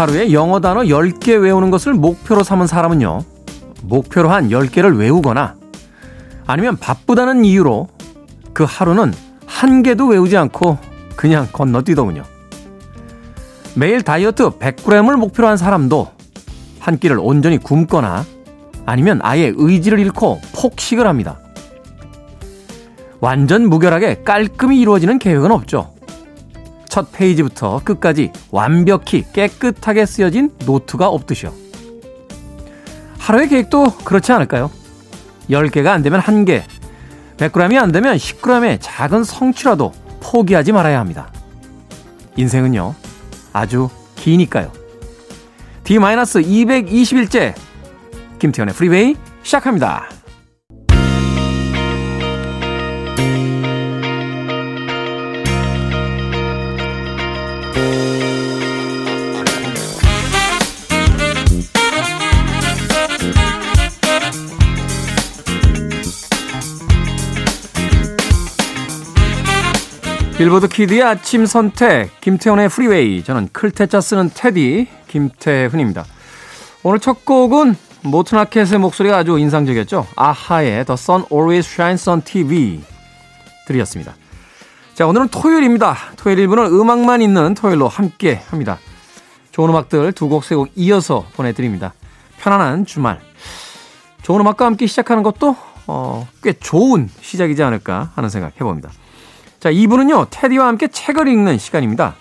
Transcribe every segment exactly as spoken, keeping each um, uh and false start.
하루에 영어 단어 열 개 외우는 것을 목표로 삼은 사람은요, 목표로 한 열 개를 외우거나 아니면 바쁘다는 이유로 그 하루는 한 개도 외우지 않고 그냥 건너뛰더군요. 매일 다이어트 백 그램을 목표로 한 사람도 한 끼를 온전히 굶거나 아니면 아예 의지를 잃고 폭식을 합니다. 완전 무결하게 깔끔히 이루어지는 계획은 없죠. 첫 페이지부터 끝까지 완벽히 깨끗하게 쓰여진 노트가 없듯이요. 하루의 계획도 그렇지 않을까요? 열 개가 안 되면 한 개, 백 그램이 안 되면 십 그램의 작은 성취라도 포기하지 말아야 합니다. 인생은요, 아주 기니까요. 디 이백이십 일째 김태현의 프리웨이 시작합니다. 빌보드 키드의 아침 선택, 김태훈의 프리웨이. 저는 클테짜 쓰는 테디, 김태훈입니다. 오늘 첫 곡은 모트나켓의 목소리가 아주 인상적이었죠. 아하의 The Sun Always Shines on 티비 들이었습니다. 자, 오늘은 토요일입니다. 토요일 일 부는 음악만 있는 토요일로 함께 합니다. 좋은 음악들 두 곡, 세 곡 이어서 보내드립니다. 편안한 주말. 좋은 음악과 함께 시작하는 것도 어, 꽤 좋은 시작이지 않을까 하는 생각 해봅니다. 자, 이 부는요, 테디와 함께 책을 읽는 시간입니다.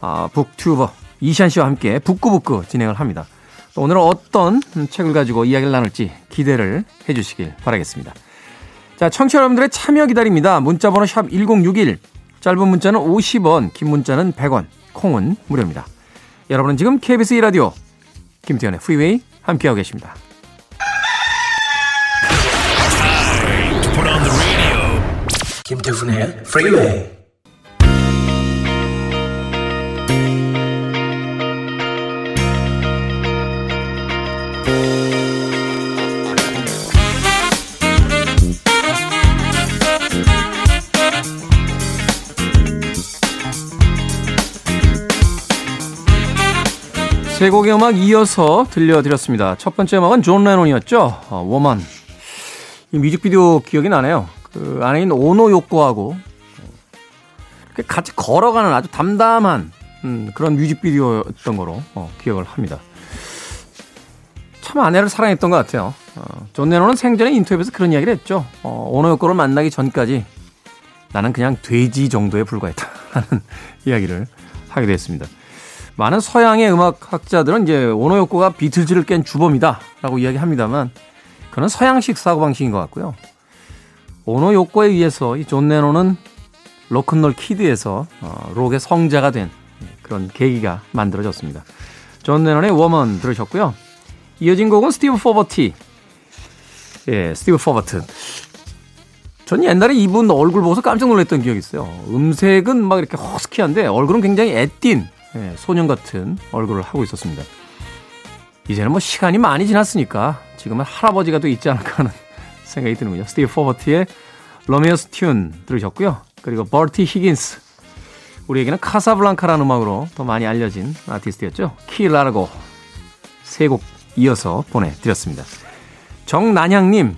아, 북튜버 이시안 씨와 함께 북구북구 진행을 합니다. 또 오늘은 어떤 책을 가지고 이야기를 나눌지 기대를 해주시길 바라겠습니다. 자, 청취자 여러분들의 참여 기다립니다. 문자번호 샵 일공육일, 짧은 문자는 오십 원, 긴 문자는 백 원, 콩은 무료입니다. 여러분은 지금 케이비에스 일 라디오 김태현의 프리웨이 함께하고 계십니다. 김태훈의 프리웨이. 세 곡의 음악 이어서 들려드렸습니다. 첫 번째 음악은 존 레논이었죠. 어, 워먼. 이 뮤직비디오 기억이 나네요. 그 안에 있는 오노 요코하고 같이 걸어가는 아주 담담한 음, 그런 뮤직비디오였던 거로 어, 기억을 합니다. 참 아내를 사랑했던 것 같아요. 어, 존 레논은 생전에 인터뷰에서 그런 이야기를 했죠. 어, 오노 요코를 만나기 전까지 나는 그냥 돼지 정도에 불과했다라는 이야기를 하기도 했습니다. 많은 서양의 음악학자들은 이제 오노 요코가 비틀즈를 깬 주범이다라고 이야기합니다만 그건 서양식 사고방식인 것 같고요. 오노 요코에 의해서 이 존 레논은 록큰롤 키드에서 어, 록의 성자가 된 그런 계기가 만들어졌습니다. 존 레논의 워먼 들으셨고요. 이어진 곡은 스티브 포버티. 예, 스티브 포버트. 전 옛날에 이분 얼굴 보고서 깜짝 놀랐던 기억이 있어요. 음색은 막 이렇게 허스키한데 얼굴은 굉장히 애띤, 예, 소년 같은 얼굴을 하고 있었습니다. 이제는 뭐 시간이 많이 지났으니까 지금은 할아버지가 또 있지 않을까 하는 생각이 드는군요. 스티브 포버트의 로메오스 튠 들으셨고요. 그리고 버티 히긴스. 우리에게는 카사블랑카라는 음악으로 더 많이 알려진 아티스트였죠. 키라르고. 세 곡 이어서 보내드렸습니다. 정난향님.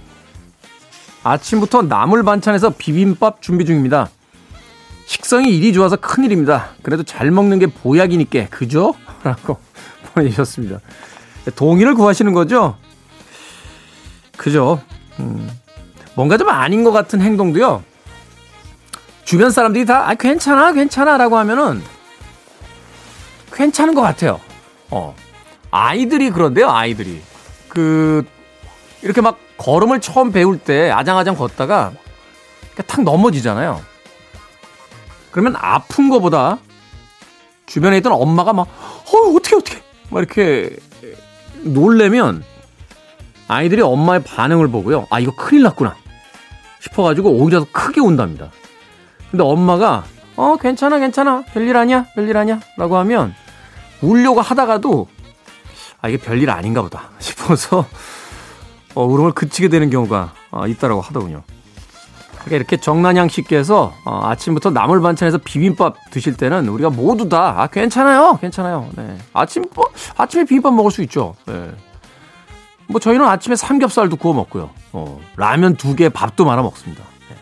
아침부터 나물 반찬에서 비빔밥 준비 중입니다. 식성이 일이 좋아서 큰일입니다. 그래도 잘 먹는 게 보약이니까 그죠? 라고 보내주셨습니다. 동의를 구하시는 거죠? 그죠? 음, 뭔가 좀 아닌 것 같은 행동도요, 주변 사람들이 다 아, 괜찮아 괜찮아 라고 하면은 괜찮은 것 같아요. 어, 아이들이 그런데요, 아이들이 그 이렇게 막 걸음을 처음 배울 때 아장아장 걷다가 탁 넘어지잖아요. 그러면 아픈 것보다 주변에 있던 엄마가 막 어, 어떻게 어떻게 막 이렇게 놀래면 아이들이 엄마의 반응을 보고요, 아, 이거 큰일 났구나 싶어가지고 오히려 더 크게 온답니다. 근데 엄마가 어, 괜찮아 괜찮아 별일 아니야 별일 아니야 라고 하면 울려고 하다가도 아, 이게 별일 아닌가 보다 싶어서 어, 울음을 그치게 되는 경우가 어, 있다라고 하더군요. 그러니까 이렇게 정난양 씨께서 어, 아침부터 나물 반찬에서 비빔밥 드실 때는 우리가 모두 다 아, 괜찮아요, 괜찮아요. 네. 아침 뭐, 아침에 비빔밥 먹을 수 있죠. 네. 뭐 저희는 아침에 삼겹살도 구워 먹고요. 어, 라면 두 개, 밥도 말아 먹습니다. 네.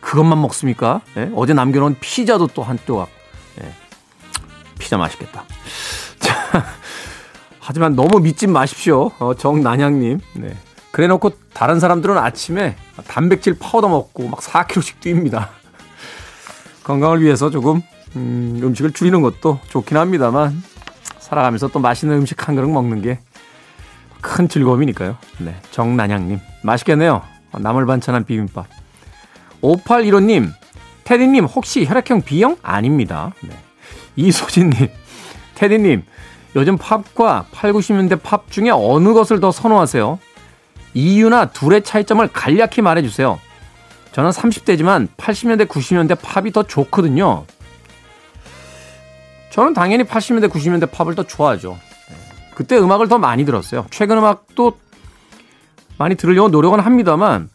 그것만 먹습니까? 네. 어제 남겨놓은 피자도 또 한 조각. 네. 피자 맛있겠다. 자, 하지만 너무 믿지 마십시오. 어, 정난양님. 네. 그래놓고 다른 사람들은 아침에 단백질 파우더 먹고 막 사 킬로그램씩 뜁니다. 건강을 위해서 조금 음, 음식을 줄이는 것도 좋긴 합니다만 살아가면서 또 맛있는 음식 한 그릇 먹는 게 큰 즐거움이니까요. 네, 정난양님 맛있겠네요. 나물 반찬한 비빔밥. 오팔일오님 테디님 혹시 혈액형 B형? 아닙니다. 네. 이소진님 테디님 요즘 팝과 팔십, 구십년대 팝 중에 어느 것을 더 선호하세요? 이유나 둘의 차이점을 간략히 말해주세요. 저는 삼십대지만 팔십년대, 구십년대 팝이 더 좋거든요. 저는 당연히 팔십년대, 구십년대 팝을 더 좋아하죠. 그때 음악을 더 많이 들었어요. 최근 음악도 많이 들으려고 노력은 합니다만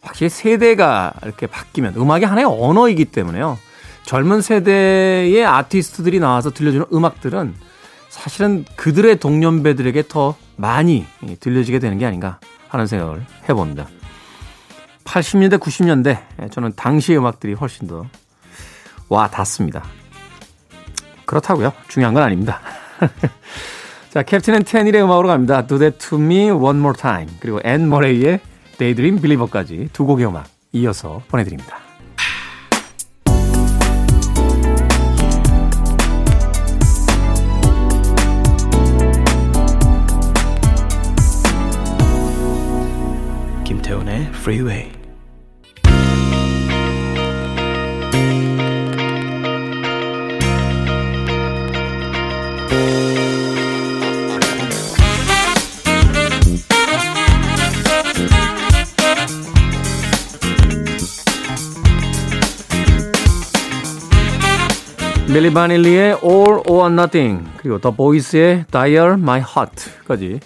확실히 세대가 이렇게 바뀌면 음악이 하나의 언어이기 때문에요. 젊은 세대의 아티스트들이 나와서 들려주는 음악들은 사실은 그들의 동년배들에게 더 많이 들려지게 되는 게 아닌가 하는 생각을 해봅니다. 팔십년대, 구십년대 저는 당시의 음악들이 훨씬 더 와 닿습니다. 그렇다고요. 중요한 건 아닙니다. 자, 캡틴 앤 테닐의 음악으로 갑니다. Do That To Me One More Time 그리고 앤 머레이의 Daydream Believer까지 두 곡의 음악 이어서 보내드립니다. Freeway. 밀리 바닐리의 All or Nothing 그리고 The Boys의 Dial My Heart까지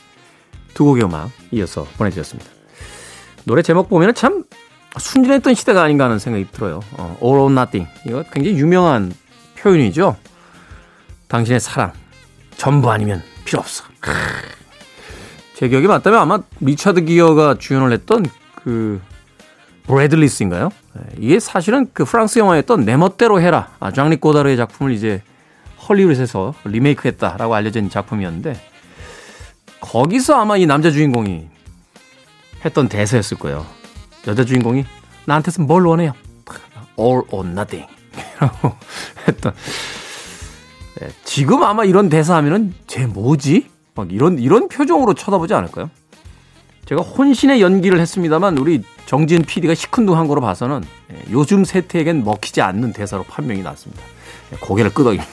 두 곡의 음악 이어서 보내드렸습니다. 노래 제목 보면 참 순진했던 시대가 아닌가 하는 생각이 들어요. 어, All or Nothing. 이거 굉장히 유명한 표현이죠. 당신의 사랑. 전부 아니면 필요 없어. 크으. 제 기억이 맞다면 아마 리차드 기어가 주연을 했던 그 브래들리스인가요? 이게 사실은 그 프랑스 영화였던 내 멋대로 해라. 아, 장리 꼬다르의 작품을 이제 헐리우드에서 리메이크했다라고 알려진 작품이었는데 거기서 아마 이 남자 주인공이 했던 대사였을 거예요. 여자 주인공이 나한테서 뭘 원해요? All or nothing. 라고 했던. 네, 지금 아마 이런 대사 하면은 쟤 뭐지? 막 이런 이런 표정으로 쳐다보지 않을까요? 제가 혼신의 연기를 했습니다만 우리 정진 피디가 시큰둥한 거로 봐서는 요즘 세태에겐 먹히지 않는 대사로 판명이 났습니다. 고개를 끄덕입니다.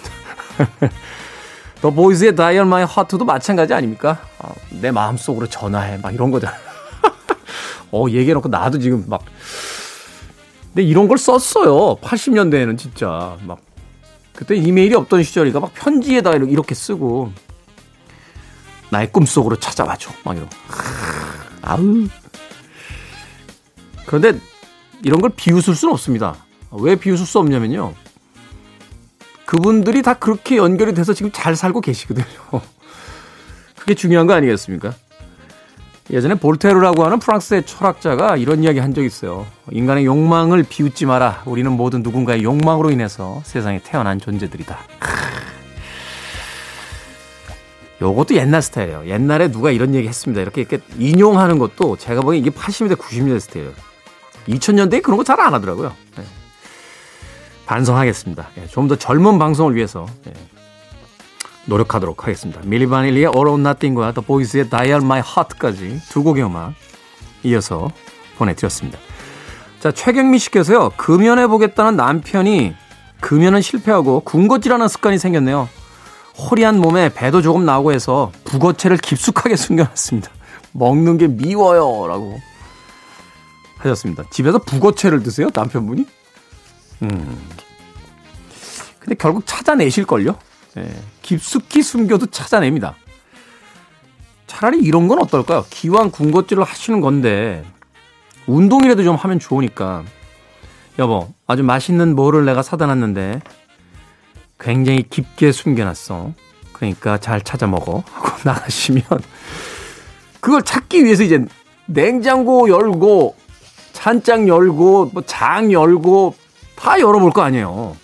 The Boys의 Dial My Heart도 마찬가지 아닙니까? 어, 내 마음속으로 전화해. 막 이런 거잖아. 어, 얘기해놓고 나도 지금 막. 근데 이런 걸 썼어요. 팔십 년대에는 진짜. 막. 그때 이메일이 없던 시절이니까 막 편지에다가 이렇게 쓰고. 나의 꿈속으로 찾아와줘. 막 이러고. 아우. 그런데 이런 걸 비웃을 수는 없습니다. 왜 비웃을 수 없냐면요. 그분들이 다 그렇게 연결이 돼서 지금 잘 살고 계시거든요. 그게 중요한 거 아니겠습니까? 예전에 볼테르라고 하는 프랑스의 철학자가 이런 이야기 한 적이 있어요. 인간의 욕망을 비웃지 마라. 우리는 모두 누군가의 욕망으로 인해서 세상에 태어난 존재들이다. 요것도 옛날 스타일이에요. 옛날에 누가 이런 얘기 했습니다. 이렇게, 이렇게 인용하는 것도 제가 보기엔 이게 팔십년대, 구십년대 스타일이에요. 이천년대에 그런 거 잘 안 하더라고요. 네. 반성하겠습니다. 네, 좀 더 젊은 방송을 위해서. 네. 노력하도록 하겠습니다. 밀리 바닐리의 All or Nothing과 The Boys의 Dial My Heart까지 두 곡의 음악 이어서 보내드렸습니다. 자, 최경미 씨께서요. 금연해보겠다는 남편이 금연은 실패하고 군것질하는 습관이 생겼네요. 호리한 몸에 배도 조금 나오고 해서 북어채를 깊숙하게 숨겨놨습니다. 먹는 게 미워요 라고 하셨습니다. 집에서 북어채를 드세요? 남편분이? 음. 근데 결국 찾아내실걸요? 예, 깊숙이 숨겨도 찾아냅니다. 차라리 이런 건 어떨까요? 기왕 군것질을 하시는 건데 운동이라도 좀 하면 좋으니까 여보 아주 맛있는 뭐를 내가 사다 놨는데 굉장히 깊게 숨겨놨어. 그러니까 잘 찾아 먹어 하고 나가시면 그걸 찾기 위해서 이제 냉장고 열고 찬장 열고 뭐 장 열고 다 열어볼 거 아니에요.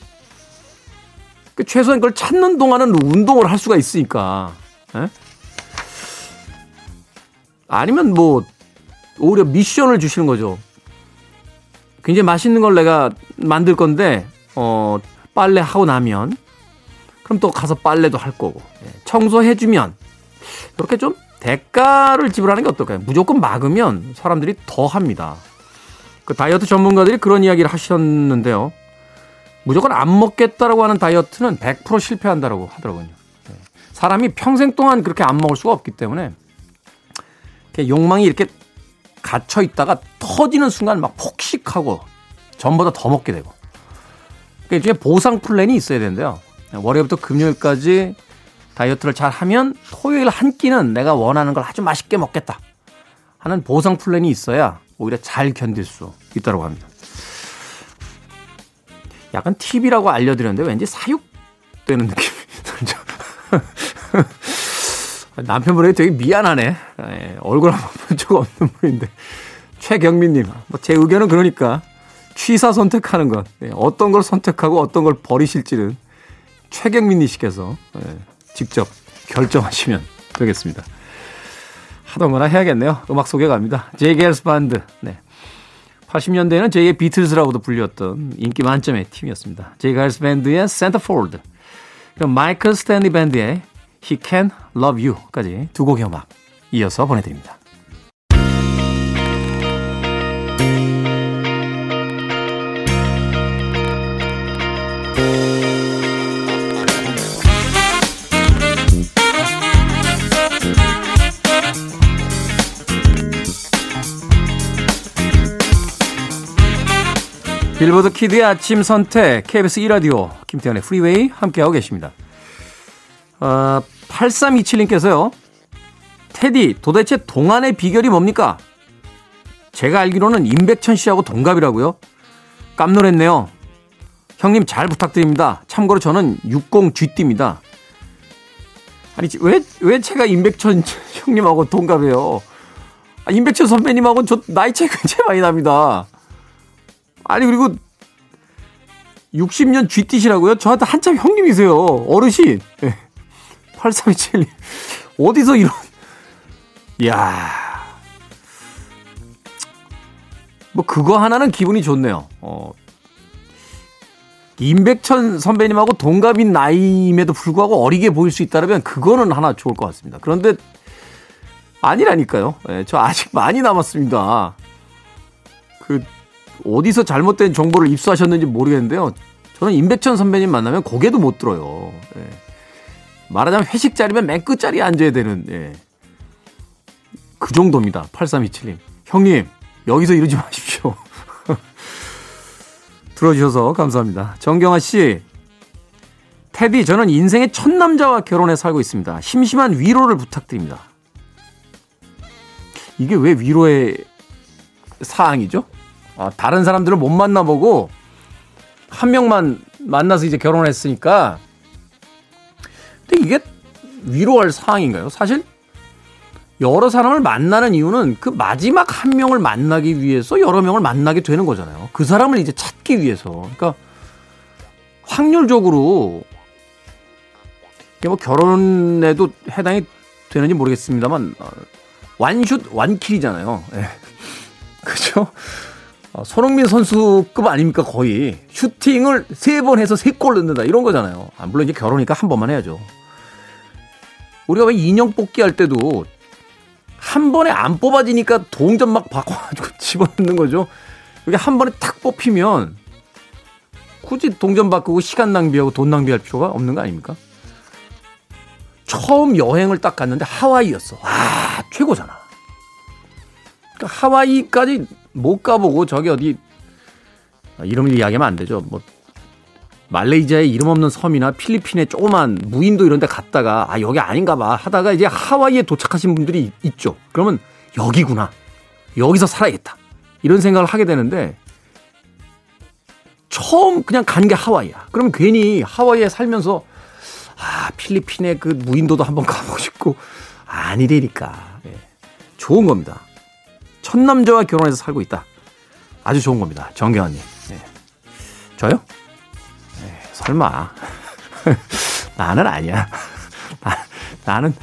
그 최소한 그걸 찾는 동안은 운동을 할 수가 있으니까. 에? 아니면 뭐 오히려 미션을 주시는 거죠. 굉장히 맛있는 걸 내가 만들 건데 어, 빨래 하고 나면 그럼 또 가서 빨래도 할 거고 청소해주면 이렇게 좀 대가를 지불하는 게 어떨까요? 무조건 막으면 사람들이 더 합니다. 그 다이어트 전문가들이 그런 이야기를 하셨는데요. 무조건 안 먹겠다라고 하는 다이어트는 백 퍼센트 실패한다라고 하더라고요. 사람이 평생 동안 그렇게 안 먹을 수가 없기 때문에 욕망이 이렇게 갇혀 있다가 터지는 순간 막 폭식하고 전보다 더 먹게 되고. 그 중에 보상 플랜이 있어야 되는데요. 월요일부터 금요일까지 다이어트를 잘 하면 토요일 한 끼는 내가 원하는 걸 아주 맛있게 먹겠다 하는 보상 플랜이 있어야 오히려 잘 견딜 수 있다고 합니다. 약간 팁이라고 알려드렸는데 왠지 사육되는 느낌이 들죠. 남편분에게 되게 미안하네. 얼굴 한번 본 적 없는 분인데. 최경민님, 뭐 제 의견은 그러니까 취사 선택하는 것, 어떤 걸 선택하고 어떤 걸 버리실지는 최경민님께서 직접 결정하시면 되겠습니다. 하던 거나 해야겠네요. 음악 소개 갑니다. 제이 게일스 밴드. 네. 팔십 년대에는 제이의 비틀즈라고도 불렸던 인기 만점의 팀이었습니다. 제이 게일스 밴드의 센터폴드, 그리고 마이클 스탠리 밴드의 He Can Love You까지 두 곡의 음악 이어서 보내드립니다. 빌보드 키드의 아침 선택 케이비에스 일 라디오 김태현의 프리웨이 함께하고 계십니다. 어, 팔삼이칠님께서요. 테디 도대체 동안의 비결이 뭡니까? 제가 알기로는 임백천 씨하고 동갑이라고요? 깜놀했네요. 형님 잘 부탁드립니다. 참고로 저는 육십 지띠입니다. 아니 왜, 왜 제가 임백천 형님하고 동갑이에요? 아, 임백천 선배님하고는 저 나이 차이 굉장히 많이 납니다. 아니 그리고 육십 년 쥐띠시라고요? 저한테 한참 형님이세요. 어르신. 네. 팔삼이칠님. 어디서 이런. 이야. 뭐 그거 하나는 기분이 좋네요. 어. 임백천 선배님하고 동갑인 나이임에도 불구하고 어리게 보일 수 있다면 그거는 하나 좋을 것 같습니다. 그런데 아니라니까요. 네, 저 아직 많이 남았습니다. 그. 어디서 잘못된 정보를 입수하셨는지 모르겠는데요. 저는 임백천 선배님 만나면 고개도 못 들어요. 예. 말하자면 회식 자리면 맨 끝자리에 앉아야 되는. 예. 그 정도입니다. 팔삼이칠님. 형님 여기서 이러지 마십시오. 들어주셔서 감사합니다. 정경아 씨. 테디 저는 인생의 첫 남자와 결혼해 살고 있습니다. 심심한 위로를 부탁드립니다. 이게 왜 위로의 사항이죠? 아, 다른 사람들을 못 만나보고 한 명만 만나서 이제 결혼했으니까. 근데 이게 위로할 사항인가요? 사실 여러 사람을 만나는 이유는 그 마지막 한 명을 만나기 위해서 여러 명을 만나게 되는 거잖아요. 그 사람을 이제 찾기 위해서. 그러니까 확률적으로 이게 뭐 결혼에도 해당이 되는지 모르겠습니다만 완슛 완킬이잖아요. 네. 그렇죠? 손흥민 선수급 아닙니까 거의. 슈팅을 세 번 해서 세 골 넣는다 이런 거잖아요. 아, 물론 이제 결혼이니까 한 번만 해야죠. 우리가 왜 인형 뽑기 할 때도 한 번에 안 뽑아지니까 동전 막 바꿔가지고 집어넣는 거죠. 이게 한 번에 탁 뽑히면 굳이 동전 바꾸고 시간 낭비하고 돈 낭비할 필요가 없는 거 아닙니까? 처음 여행을 딱 갔는데 하와이였어. 아 최고잖아. 그러니까 하와이까지 못 가보고 저기 어디 이름을 이야기하면 안 되죠. 뭐 말레이시아의 이름 없는 섬이나 필리핀의 조그만 무인도 이런 데 갔다가 아 여기 아닌가 봐 하다가 이제 하와이에 도착하신 분들이 있죠. 그러면 여기구나. 여기서 살아야겠다. 이런 생각을 하게 되는데 처음 그냥 간 게 하와이야. 그럼 괜히 하와이에 살면서 아 필리핀의 그 무인도도 한번 가보고 싶고 아니래니까. 예. 좋은 겁니다. 첫 남자와 결혼해서 살고 있다. 아주 좋은 겁니다. 정경환님. 예. 저요? 예, 설마. 나는 아니야. 나, 나는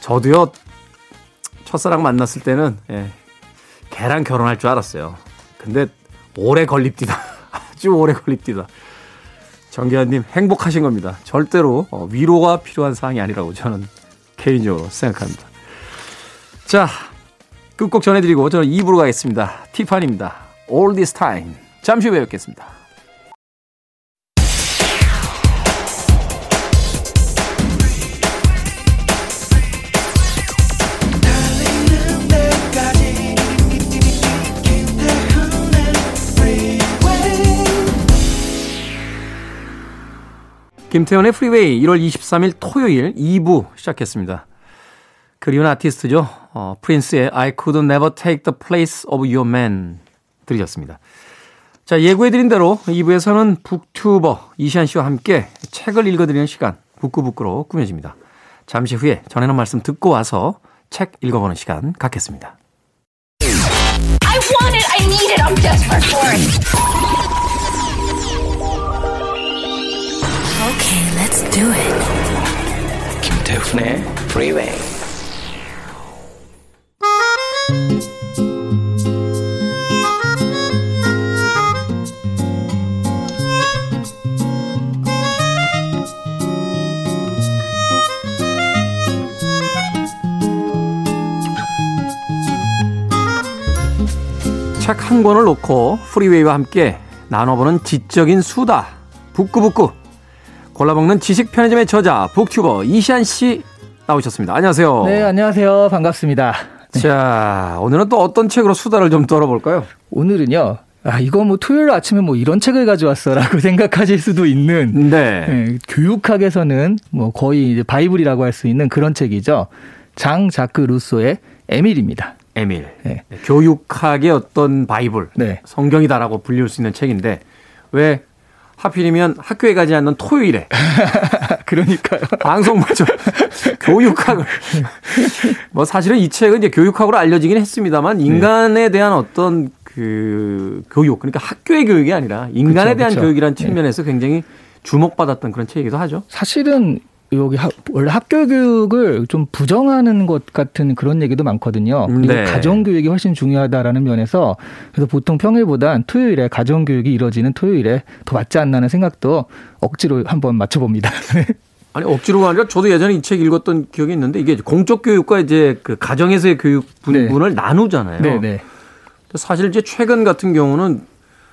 저도요. 첫사랑 만났을 때는 예, 걔랑 결혼할 줄 알았어요. 근데 오래 걸립디다. 아주 오래 걸립디다. 정기환님 행복하신 겁니다. 절대로 위로가 필요한 사항이 아니라고 저는 개인적으로 생각합니다. 자, 끝곡 전해드리고 저는 이 부로 가겠습니다. 티파니입니다. All this time. 잠시 후에 뵙겠습니다. 김태현의 프리웨이 일월 이십삼일 토요일 이 부 시작했습니다. 그리운 아티스트죠. 어, 프린스의 I could never take the place of your man 들으셨습니다. 자, 예고해드린 대로 이 부에서는 북튜버 이시안 씨와 함께 책을 읽어드리는 시간 북구북구로 꾸며집니다. 잠시 후에 전해놓은 말씀 듣고 와서 책 읽어보는 시간 갖겠습니다. I want it, I need it, I'm desperate for it. Okay, let's do it. 김태훈의 프리웨이. 책 한 권을 놓고 프리웨이와 함께 나눠보는 지적인 수다. 북구북구. 골라먹는 지식 편의점의 저자 북튜버 이시안 씨 나오셨습니다. 안녕하세요. 네, 안녕하세요. 반갑습니다. 네. 자, 오늘은 또 어떤 책으로 수다를 좀 떨어볼까요? 오늘은요. 아, 이거 뭐 토요일 아침에 뭐 이런 책을 가져왔어라고 생각하실 수도 있는 네. 네, 교육학에서는 뭐 거의 이제 바이블이라고 할 수 있는 그런 책이죠. 장자크 루소의 에밀입니다. 에밀. 네. 교육학의 어떤 바이블, 네. 성경이다라고 불릴 수 있는 책인데 왜? 하필이면 학교에 가지 않는 토요일에. 그러니까요. 방송만 좀 교육학을. 뭐 사실은 이 책은 이제 교육학으로 알려지긴 했습니다만 인간에 네. 대한 어떤 그 교육, 그러니까 학교의 교육이 아니라 인간에 그쵸, 대한 그쵸. 교육이라는 측면에서 네. 굉장히 주목받았던 그런 책이기도 하죠. 사실은 여기 하, 원래 학교 교육을 좀 부정하는 것 같은 그런 얘기도 많거든요. 그리고 네. 가정교육이 훨씬 중요하다라는 면에서 그래서 보통 평일보단 토요일에 가정교육이 이루어지는 토요일에 더 맞지 않나는 생각도 억지로 한번 맞춰봅니다. 아니 억지로가 아니라 저도 예전에 이 책 읽었던 기억이 있는데 이게 공적 교육과 이제 그 가정에서의 교육 분분을 네. 나누잖아요. 네, 네. 사실 이제 최근 같은 경우는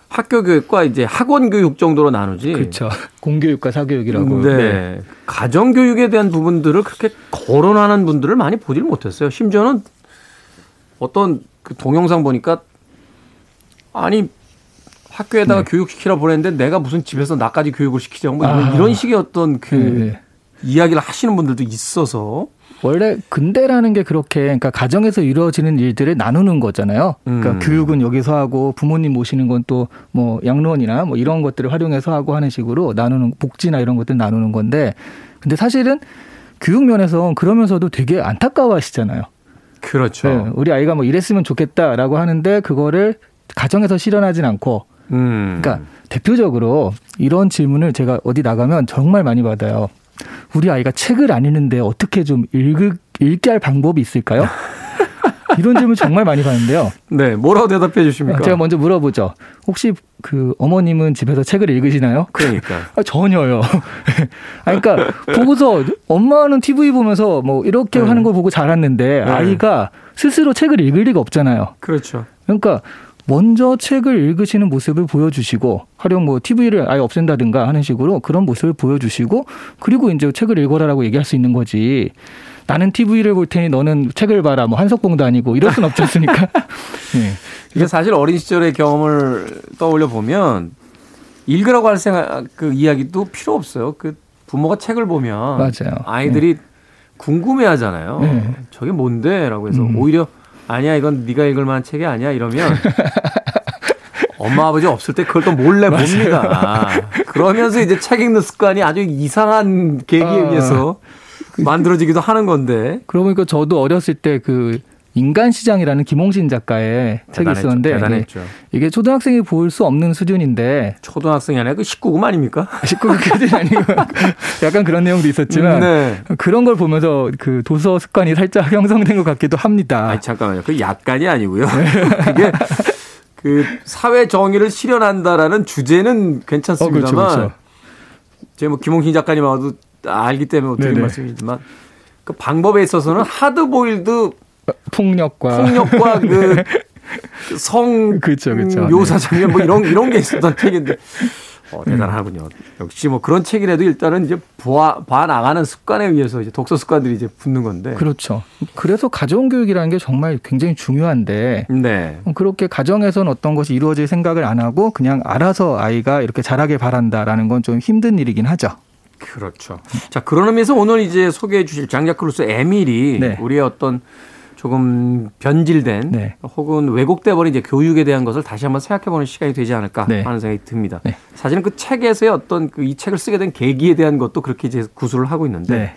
학교 교육과 이제 학원 교육 정도로 나누지. 그렇죠. 공교육과 사교육이라고. 네. 네. 가정 교육에 대한 부분들을 그렇게 거론하는 분들을 많이 보질 못했어요. 심지어는 어떤 그 동영상 보니까 아니 학교에다가 네. 교육시키라 보냈는데 내가 무슨 집에서 나까지 교육을 시키자고 뭐 이런, 아. 이런 식의 어떤 그 네. 이야기를 하시는 분들도 있어서. 원래 근대라는 게 그렇게 그러니까 가정에서 이루어지는 일들을 나누는 거잖아요. 그러니까 음. 교육은 여기서 하고 부모님 모시는 건 또 뭐 양로원이나 뭐 이런 것들을 활용해서 하고 하는 식으로 나누는 복지나 이런 것들 나누는 건데 근데 사실은 교육 면에서 그러면서도 되게 안타까워하시잖아요. 그렇죠. 네, 우리 아이가 뭐 이랬으면 좋겠다라고 하는데 그거를 가정에서 실현하진 않고 음. 그러니까 대표적으로 이런 질문을 제가 어디 나가면 정말 많이 받아요. 우리 아이가 책을 안 읽는데 어떻게 좀 읽, 읽게 할 방법이 있을까요? 이런 질문 정말 많이 받는데요. 네, 뭐라고 대답해 주십니까? 제가 먼저 물어보죠. 혹시 그 어머님은 집에서 책을 읽으시나요? 그러니까. 아, 전혀요. 아, 그러니까 보고서 엄마는 티비 보면서 뭐 이렇게 음. 하는 걸 보고 자랐는데 음. 아이가 스스로 책을 읽을 리가 없잖아요. 그렇죠. 그러니까 먼저 책을 읽으시는 모습을 보여주시고 활용 뭐 티비를 아예 없앤다든가 하는 식으로 그런 모습을 보여주시고 그리고 이제 책을 읽어라라고 얘기할 수 있는 거지 나는 티비를 볼 테니 너는 책을 봐라 뭐 한석봉도 아니고 이럴 순 없지 않습니까? 네. 이게 사실 어린 시절의 경험을 떠올려 보면 읽으라고 할 생각 그 이야기도 필요 없어요. 그 부모가 책을 보면 맞아요. 아이들이 네. 궁금해하잖아요. 네. 저게 뭔데라고 해서 음. 오히려 아니야 이건 네가 읽을 만한 책이 아니야 이러면 엄마 아버지 없을 때 그걸 또 몰래 봅니다. 그러면서 이제 책 읽는 습관이 아주 이상한 계기에 아, 의해서 만들어지기도 하는 건데. 그러고 보니까 저도 어렸을 때 그 인간시장이라는 김홍신 작가의 대단했죠, 책이 있었는데 대단했죠. 이게, 이게 초등학생이 볼 수 없는 수준인데. 초등학생이 아니라 그 십구 금 아닙니까? 십구 금까지는 아니고 약간 그런 내용도 있었지만 네. 그런 걸 보면서 그 도서 습관이 살짝 형성된 것 같기도 합니다. 아니, 잠깐만요. 그 약간이 아니고요. 그게 그 사회 정의를 실현한다라는 주제는 괜찮습니다만 어, 그렇죠, 그렇죠. 제 뭐 김홍신 작가님 와도 알기 때문에 어떻게 말씀이지만 그 방법에 있어서는 하드보일드 폭력과 폭력과 그 성 그렇죠, 그렇죠. 묘사 장면 뭐 이런 이런 게 있었던 책인데 어, 대단하군요. 역시 뭐 그런 책이라도 일단은 이제 보아, 봐 나가는 습관에 의해서 이제 독서 습관들이 이제 붙는 건데. 그렇죠. 그래서 가정 교육이라는 게 정말 굉장히 중요한데. 네. 그렇게 가정에서는 어떤 것이 이루어질 생각을 안 하고 그냥 알아서 아이가 이렇게 자라길 바란다라는 건 좀 힘든 일이긴 하죠. 그렇죠. 자, 그런 의미에서 오늘 이제 소개해 주실 장자크 루소 에밀이 네. 우리의 어떤 조금 변질된 네. 혹은 왜곡되어버린 이제 교육에 대한 것을 다시 한번 생각해보는 시간이 되지 않을까 네. 하는 생각이 듭니다. 네. 사실은 그 책에서의 어떤 그 이 책을 쓰게 된 계기에 대한 것도 그렇게 이제 구술을 하고 있는데 네.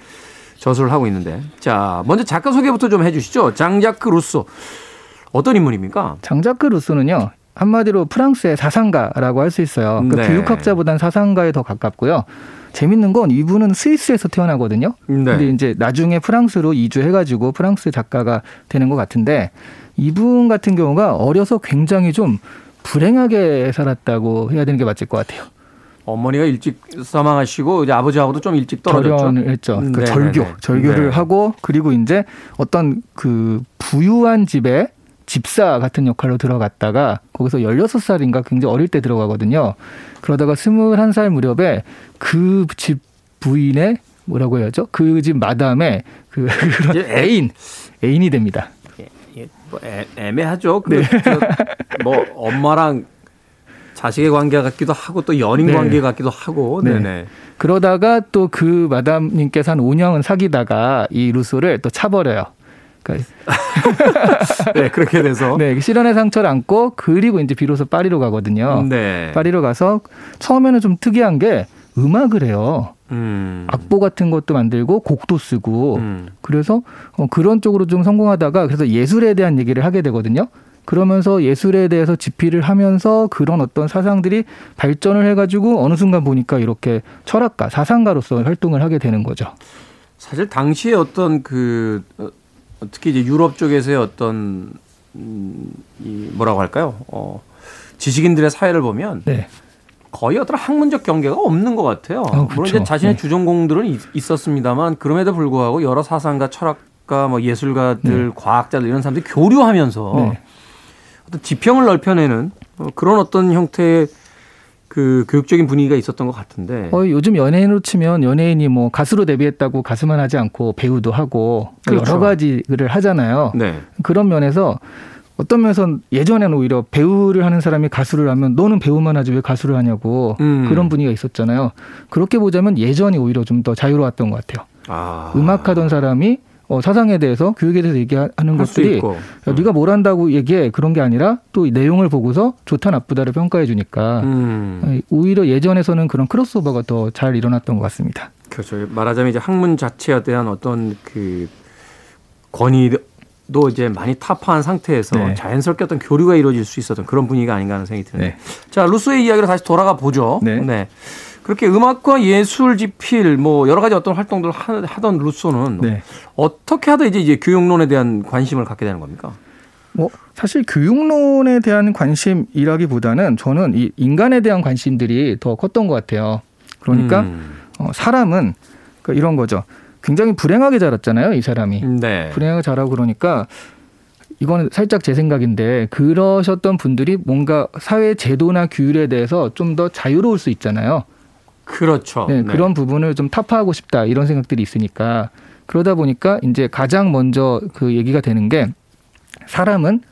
저술을 하고 있는데 자 먼저 작가 소개부터 좀 해주시죠. 장자크 루소 어떤 인물입니까? 장자크 루소는요. 한마디로 프랑스의 사상가라고 할 수 있어요. 그러니까 네. 교육학자보다는 사상가에 더 가깝고요. 재밌는 건 이분은 스위스에서 태어나거든요. 네. 근데 이제 나중에 프랑스로 이주해가지고 프랑스 작가가 되는 것 같은데 이분 같은 경우가 어려서 굉장히 좀 불행하게 살았다고 해야 되는 게 맞을 것 같아요. 어머니가 일찍 사망하시고 이제 아버지하고도 좀 일찍 떨어졌죠. 결혼했죠. 음, 그러니까 절교, 절교를 네. 하고 그리고 이제 어떤 그 부유한 집에 집사 같은 역할로 들어갔다가 거기서 열여섯 살인가 굉장히 어릴 때 들어가거든요. 그러다가 스물한 살 무렵에 그 집 부인의 뭐라고 해야죠? 그 집 마담의 그 그런 애인, 애인이 됩니다. 뭐 애, 애매하죠. 네. 뭐 엄마랑 자식의 관계 같기도 하고 또 연인 네. 관계 같기도 하고. 네. 네네. 그러다가 또 그 마담님께서 한 오 년은 사귀다가 이 루소를 또 차버려요. 네, 그렇게 돼서. 네, 실연의 상처를 안고 그리고 이제 비로소 파리로 가거든요. 네. 파리로 가서 처음에는 좀 특이한 게 음악을 해요. 음. 악보 같은 것도 만들고 곡도 쓰고 음. 그래서 그런 쪽으로 좀 성공하다가 그래서 예술에 대한 얘기를 하게 되거든요. 그러면서 예술에 대해서 집필을 하면서 그런 어떤 사상들이 발전을 해가지고 어느 순간 보니까 이렇게 철학가, 사상가로서 활동을 하게 되는 거죠. 사실 당시에 어떤 그... 특히 이제 유럽 쪽에서의 어떤 음, 이 뭐라고 할까요? 어, 지식인들의 사회를 보면 네. 거의 어떤 학문적 경계가 없는 것 같아요. 어, 물론 이제 자신의 네. 주전공들은 있, 있었습니다만 그럼에도 불구하고 여러 사상가, 철학가, 뭐 예술가들, 네. 과학자들 이런 사람들이 교류하면서 네. 어떤 지평을 넓혀내는 그런 어떤 형태의 그 교육적인 분위기가 있었던 것 같은데. 어, 요즘 연예인으로 치면 연예인이 뭐 가수로 데뷔했다고 가수만 하지 않고 배우도 하고 그렇죠. 여러 가지를 하잖아요. 네. 그런 면에서 어떤 면에서 예전에는 오히려 배우를 하는 사람이 가수를 하면 너는 배우만 하지 왜 가수를 하냐고 음. 그런 분위기가 있었잖아요. 그렇게 보자면 예전이 오히려 좀 더 자유로웠던 것 같아요. 아. 음악하던 사람이 어, 사상에 대해서 교육에 대해서 얘기하는 것들이 음. 네가 뭘 한다고 얘기해 그런 게 아니라 또 내용을 보고서 좋다 나쁘다를 평가해 주니까 음. 오히려 예전에서는 그런 크로스오버가 더 잘 일어났던 것 같습니다. 그렇죠. 말하자면 이제 학문 자체에 대한 어떤 그 권위도 이제 많이 타파한 상태에서 네. 자연스럽게 어떤 교류가 이루어질 수 있었던 그런 분위기가 아닌가 하는 생각이 드는데 네. 자 루소의 이야기로 다시 돌아가 보죠. 네. 네. 그렇게 음악과 예술 집필 뭐 여러 가지 어떤 활동들을 하던 루소는 네. 어떻게 하다 이제, 이제 교육론에 대한 관심을 갖게 되는 겁니까? 뭐 사실 교육론에 대한 관심이라기보다는 저는 이 인간에 대한 관심들이 더 컸던 것 같아요. 그러니까 음. 어, 사람은 그러니까 이런 거죠. 굉장히 불행하게 자랐잖아요, 이 사람이. 네. 불행하게 자라고 그러니까 이건 살짝 제 생각인데 그러셨던 분들이 뭔가 사회 제도나 규율에 대해서 좀 더 자유로울 수 있잖아요. 그렇죠. 네, 그런 네. 부분을 좀 타파하고 싶다 이런 생각들이 있으니까 그러다 보니까 이제 가장 먼저 그 얘기가 되는 게 사람은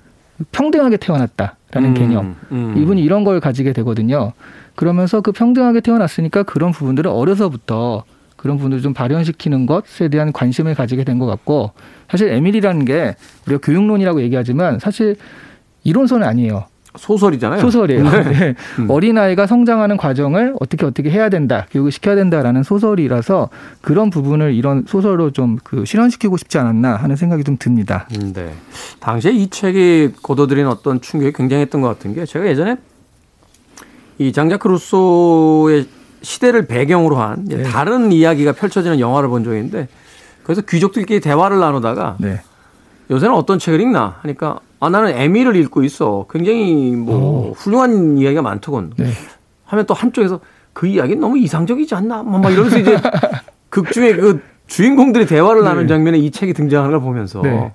평등하게 태어났다라는 음, 개념. 음. 이분이 이런 걸 가지게 되거든요. 그러면서 그 평등하게 태어났으니까 그런 부분들을 어려서부터 그런 분들을 좀 발현시키는 것에 대한 관심을 가지게 된 것 같고, 사실 에밀이라는 게 우리가 교육론이라고 얘기하지만 사실 이론서는 아니에요. 소설이잖아요. 소설이에요. 네. 네. 음. 어린아이가 성장하는 과정을 어떻게 어떻게 해야 된다, 교육을 시켜야 된다라는 소설이라서 그런 부분을 이런 소설로 좀 그 실현시키고 싶지 않았나 하는 생각이 좀 듭니다. 음, 네. 당시에 이 책이 거둬들인 어떤 충격이 굉장했던 것 같은 게, 제가 예전에 이 장자크 루소의 시대를 배경으로 한 네. 다른 이야기가 펼쳐지는 영화를 본 적이 있는데, 그래서 귀족들끼리 대화를 나누다가 네. 요새는 어떤 책을 읽나 하니까 아 나는 에밀을 읽고 있어. 굉장히 뭐 오. 훌륭한 이야기가 많더군. 네. 하면 또 한쪽에서 그 이야기는 너무 이상적이지 않나? 막 이러면서 이제 극중에 그 주인공들이 대화를 네. 나누는 장면에 이 책이 등장하는 걸 보면서 네.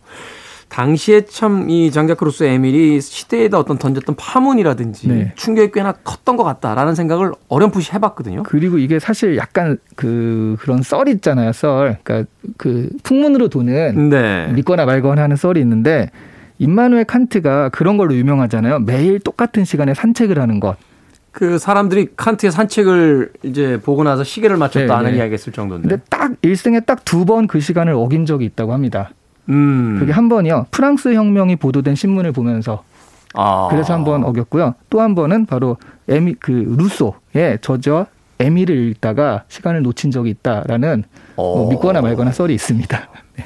당시에 참 이 장자크 루소 에밀이 시대에다 어떤 던졌던 파문이라든지 네. 충격이 꽤나 컸던 것 같다라는 생각을 어렴풋이 해봤거든요. 그리고 이게 사실 약간 그 그런 썰이 있잖아요. 썰. 그러니까 그 풍문으로 도는 네. 믿거나 말거나 하는 썰이 있는데, 임마누엘 칸트가 그런 걸로 유명하잖아요. 매일 똑같은 시간에 산책을 하는 것. 그 사람들이 칸트의 산책을 이제 보고 나서 시계를 맞췄다 하는 이야기 했을 정도인데. 근데 딱 일생에 딱 두 번 그 시간을 어긴 적이 있다고 합니다. 음. 그게 한 번이요. 프랑스 혁명이 보도된 신문을 보면서. 아. 그래서 한 번 어겼고요. 또 한 번은 바로 에미, 그 루소의 저저 에밀을 읽다가 시간을 놓친 적이 있다라는 뭐 믿거나 말거나 썰이 있습니다. 네.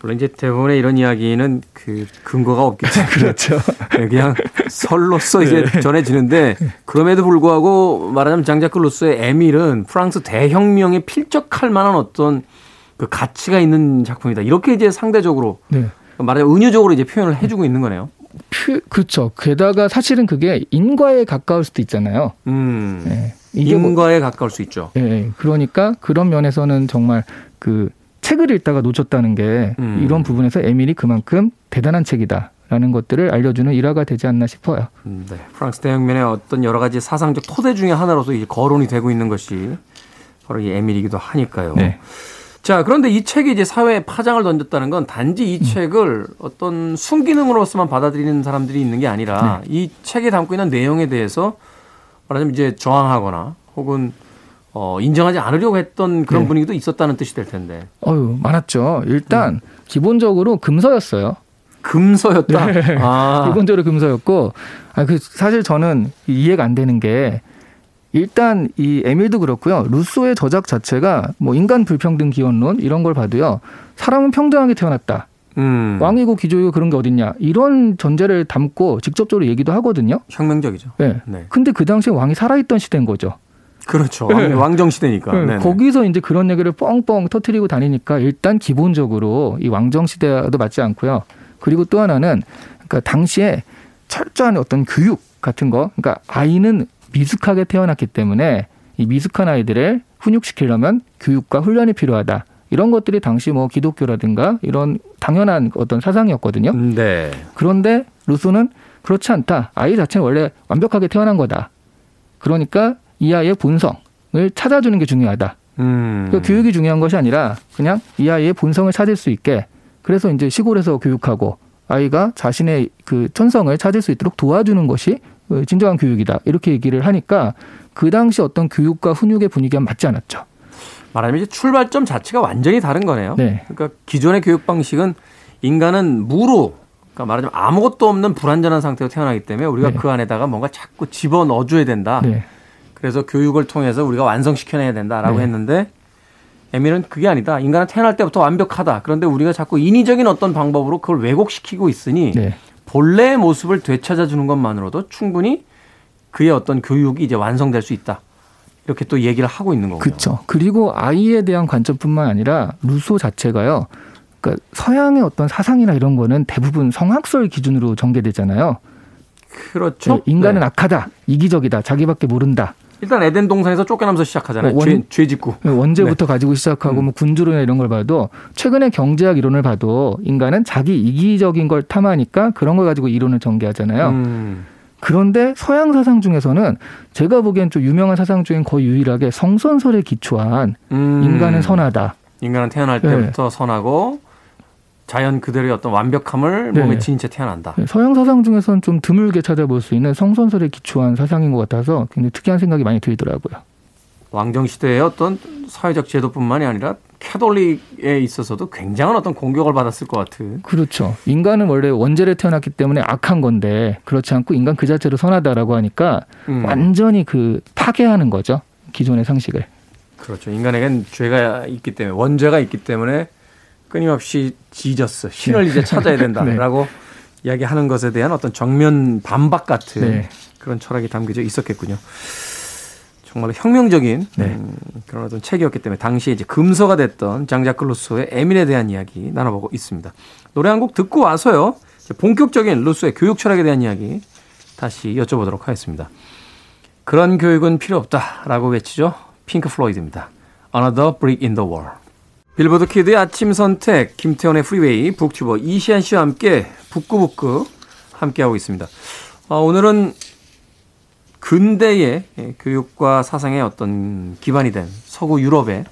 물론 이제 대부분의 이런 이야기는 그 근거가 없기 때문에 그렇죠. 그냥 설로서 이제 네. 전해지는데, 그럼에도 불구하고 말하자면 장자크 루소의 에밀은 프랑스 대혁명에 필적할 만한 어떤 그 가치가 있는 작품이다. 이렇게 이제 상대적으로 네. 말하자면 은유적으로 이제 표현을 해주고 있는 거네요. 그렇죠. 게다가 사실은 그게 인과에 가까울 수도 있잖아요. 음, 네. 인과에 뭐, 가까울 수 있죠. 네. 그러니까 그런 면에서는 정말 그 책을 읽다가 놓쳤다는 게 음. 이런 부분에서 에밀이 그만큼 대단한 책이다라는 것들을 알려주는 일화가 되지 않나 싶어요. 음, 네. 프랑스 대혁명의 어떤 여러 가지 사상적 토대 중에 하나로서 이제 거론이 되고 있는 것이 바로 이 에밀이기도 하니까요. 네. 자, 그런데 이 책이 이제 사회에 파장을 던졌다는 건 단지 이 음. 책을 어떤 순기능으로서만 받아들이는 사람들이 있는 게 아니라 네. 이 책에 담고 있는 내용에 대해서 말하자면 이제 저항하거나 혹은 어, 인정하지 않으려고 했던 그런 네. 분위기도 있었다는 뜻이 될 텐데. 어유 많았죠. 일단 음. 기본적으로 금서였어요. 금서였다. 네. 아. 기본적으로 금서였고, 아, 그 사실 저는 이해가 안 되는 게, 일단 이 에밀도 그렇고요. 루소의 저작 자체가 뭐 인간 불평등 기원론 이런 걸 봐도요. 사람은 평등하게 태어났다. 음. 왕이고 귀족이고 그런 게 어딨냐. 이런 전제를 담고 직접적으로 얘기도 하거든요. 혁명적이죠. 네. 네. 근데 그 당시에 왕이 살아있던 시대인 거죠. 그렇죠. 네. 왕정 시대니까. 네. 거기서 이제 그런 얘기를 뻥뻥 터뜨리고 다니니까 일단 기본적으로 이 왕정 시대도 맞지 않고요. 그리고 또 하나는 그러니까 당시에 철저한 어떤 교육 같은 거. 그러니까 아이는 미숙하게 태어났기 때문에 이 미숙한 아이들을 훈육시키려면 교육과 훈련이 필요하다. 이런 것들이 당시 뭐 기독교라든가 이런 당연한 어떤 사상이었거든요. 네. 그런데 루소는 그렇지 않다. 아이 자체는 원래 완벽하게 태어난 거다. 그러니까 이 아이의 본성을 찾아주는 게 중요하다. 음. 그러니까 교육이 중요한 것이 아니라 그냥 이 아이의 본성을 찾을 수 있게, 그래서 이제 시골에서 교육하고 아이가 자신의 그 천성을 찾을 수 있도록 도와주는 것이 진정한 교육이다. 이렇게 얘기를 하니까 그 당시 어떤 교육과 훈육의 분위기와 맞지 않았죠. 말하자면 이제 출발점 자체가 완전히 다른 거네요. 네. 그러니까 기존의 교육 방식은 인간은 무로, 그러니까 말하자면 아무것도 없는 불완전한 상태로 태어나기 때문에 우리가 네. 그 안에다가 뭔가 자꾸 집어넣어줘야 된다. 네. 그래서 교육을 통해서 우리가 완성시켜내야 된다라고 네. 했는데, 에밀은 그게 아니다. 인간은 태어날 때부터 완벽하다. 그런데 우리가 자꾸 인위적인 어떤 방법으로 그걸 왜곡시키고 있으니 네. 본래의 모습을 되찾아주는 것만으로도 충분히 그의 어떤 교육이 이제 완성될 수 있다. 이렇게 또 얘기를 하고 있는 거고요. 그렇죠. 그리고 아이에 대한 관점뿐만 아니라 루소 자체가요. 그러니까 서양의 어떤 사상이나 이런 거는 대부분 성학설 기준으로 전개되잖아요. 그렇죠. 네, 인간은 네. 악하다. 이기적이다. 자기밖에 모른다. 일단 에덴 동산에서 쫓겨나면서 시작하잖아요. 원, 죄, 죄 짓고. 원죄부터 네. 가지고 시작하고 음. 뭐 군주론이나 이런 걸 봐도, 최근에 경제학 이론을 봐도 인간은 자기 이기적인 걸 탐하니까 그런 걸 가지고 이론을 전개하잖아요. 음. 그런데 서양 사상 중에서는 제가 보기엔 좀 유명한 사상 중엔 거의 유일하게 성선설에 기초한 음. 인간은 선하다. 인간은 태어날 때부터 네. 선하고 자연 그대로의 어떤 완벽함을 네. 몸에 지닌 채 태어난다. 서양 사상 중에서는 좀 드물게 찾아볼 수 있는 성선설에 기초한 사상인 것 같아서 굉장히 특이한 생각이 많이 들더라고요. 왕정시대의 어떤 사회적 제도뿐만이 아니라 캐톨릭에 있어서도 굉장한 어떤 공격을 받았을 것 같은. 그렇죠. 인간은 원래 원죄를 태어났기 때문에 악한 건데 그렇지 않고 인간 그 자체로 선하다라고 하니까 음. 완전히 그 파괴하는 거죠. 기존의 상식을. 그렇죠. 인간에겐 죄가 있기 때문에 원죄가 있기 때문에 끊임없이 지저스 신을 네. 이제 찾아야 된다라고 네. 이야기하는 것에 대한 어떤 정면 반박 같은 네. 그런 철학이 담겨져 있었겠군요. 정말로 혁명적인 네. 음, 그런 어떤 책이었기 때문에 당시에 이제 금서가 됐던 장자크 루소의 에밀에 대한 이야기 나눠보고 있습니다. 노래 한 곡 듣고 와서요. 이제 본격적인 루소의 교육 철학에 대한 이야기 다시 여쭤보도록 하겠습니다. 그런 교육은 필요 없다라고 외치죠. 핑크 플로이드입니다. Another Brick in the Wall. 빌보드 키드의 아침 선택, 김태원의 프리웨이, 북튜버 이시안 씨와 함께 북구북구 함께하고 있습니다. 아, 오늘은 근대의 교육과 사상의 어떤 기반이 된 서구 유럽의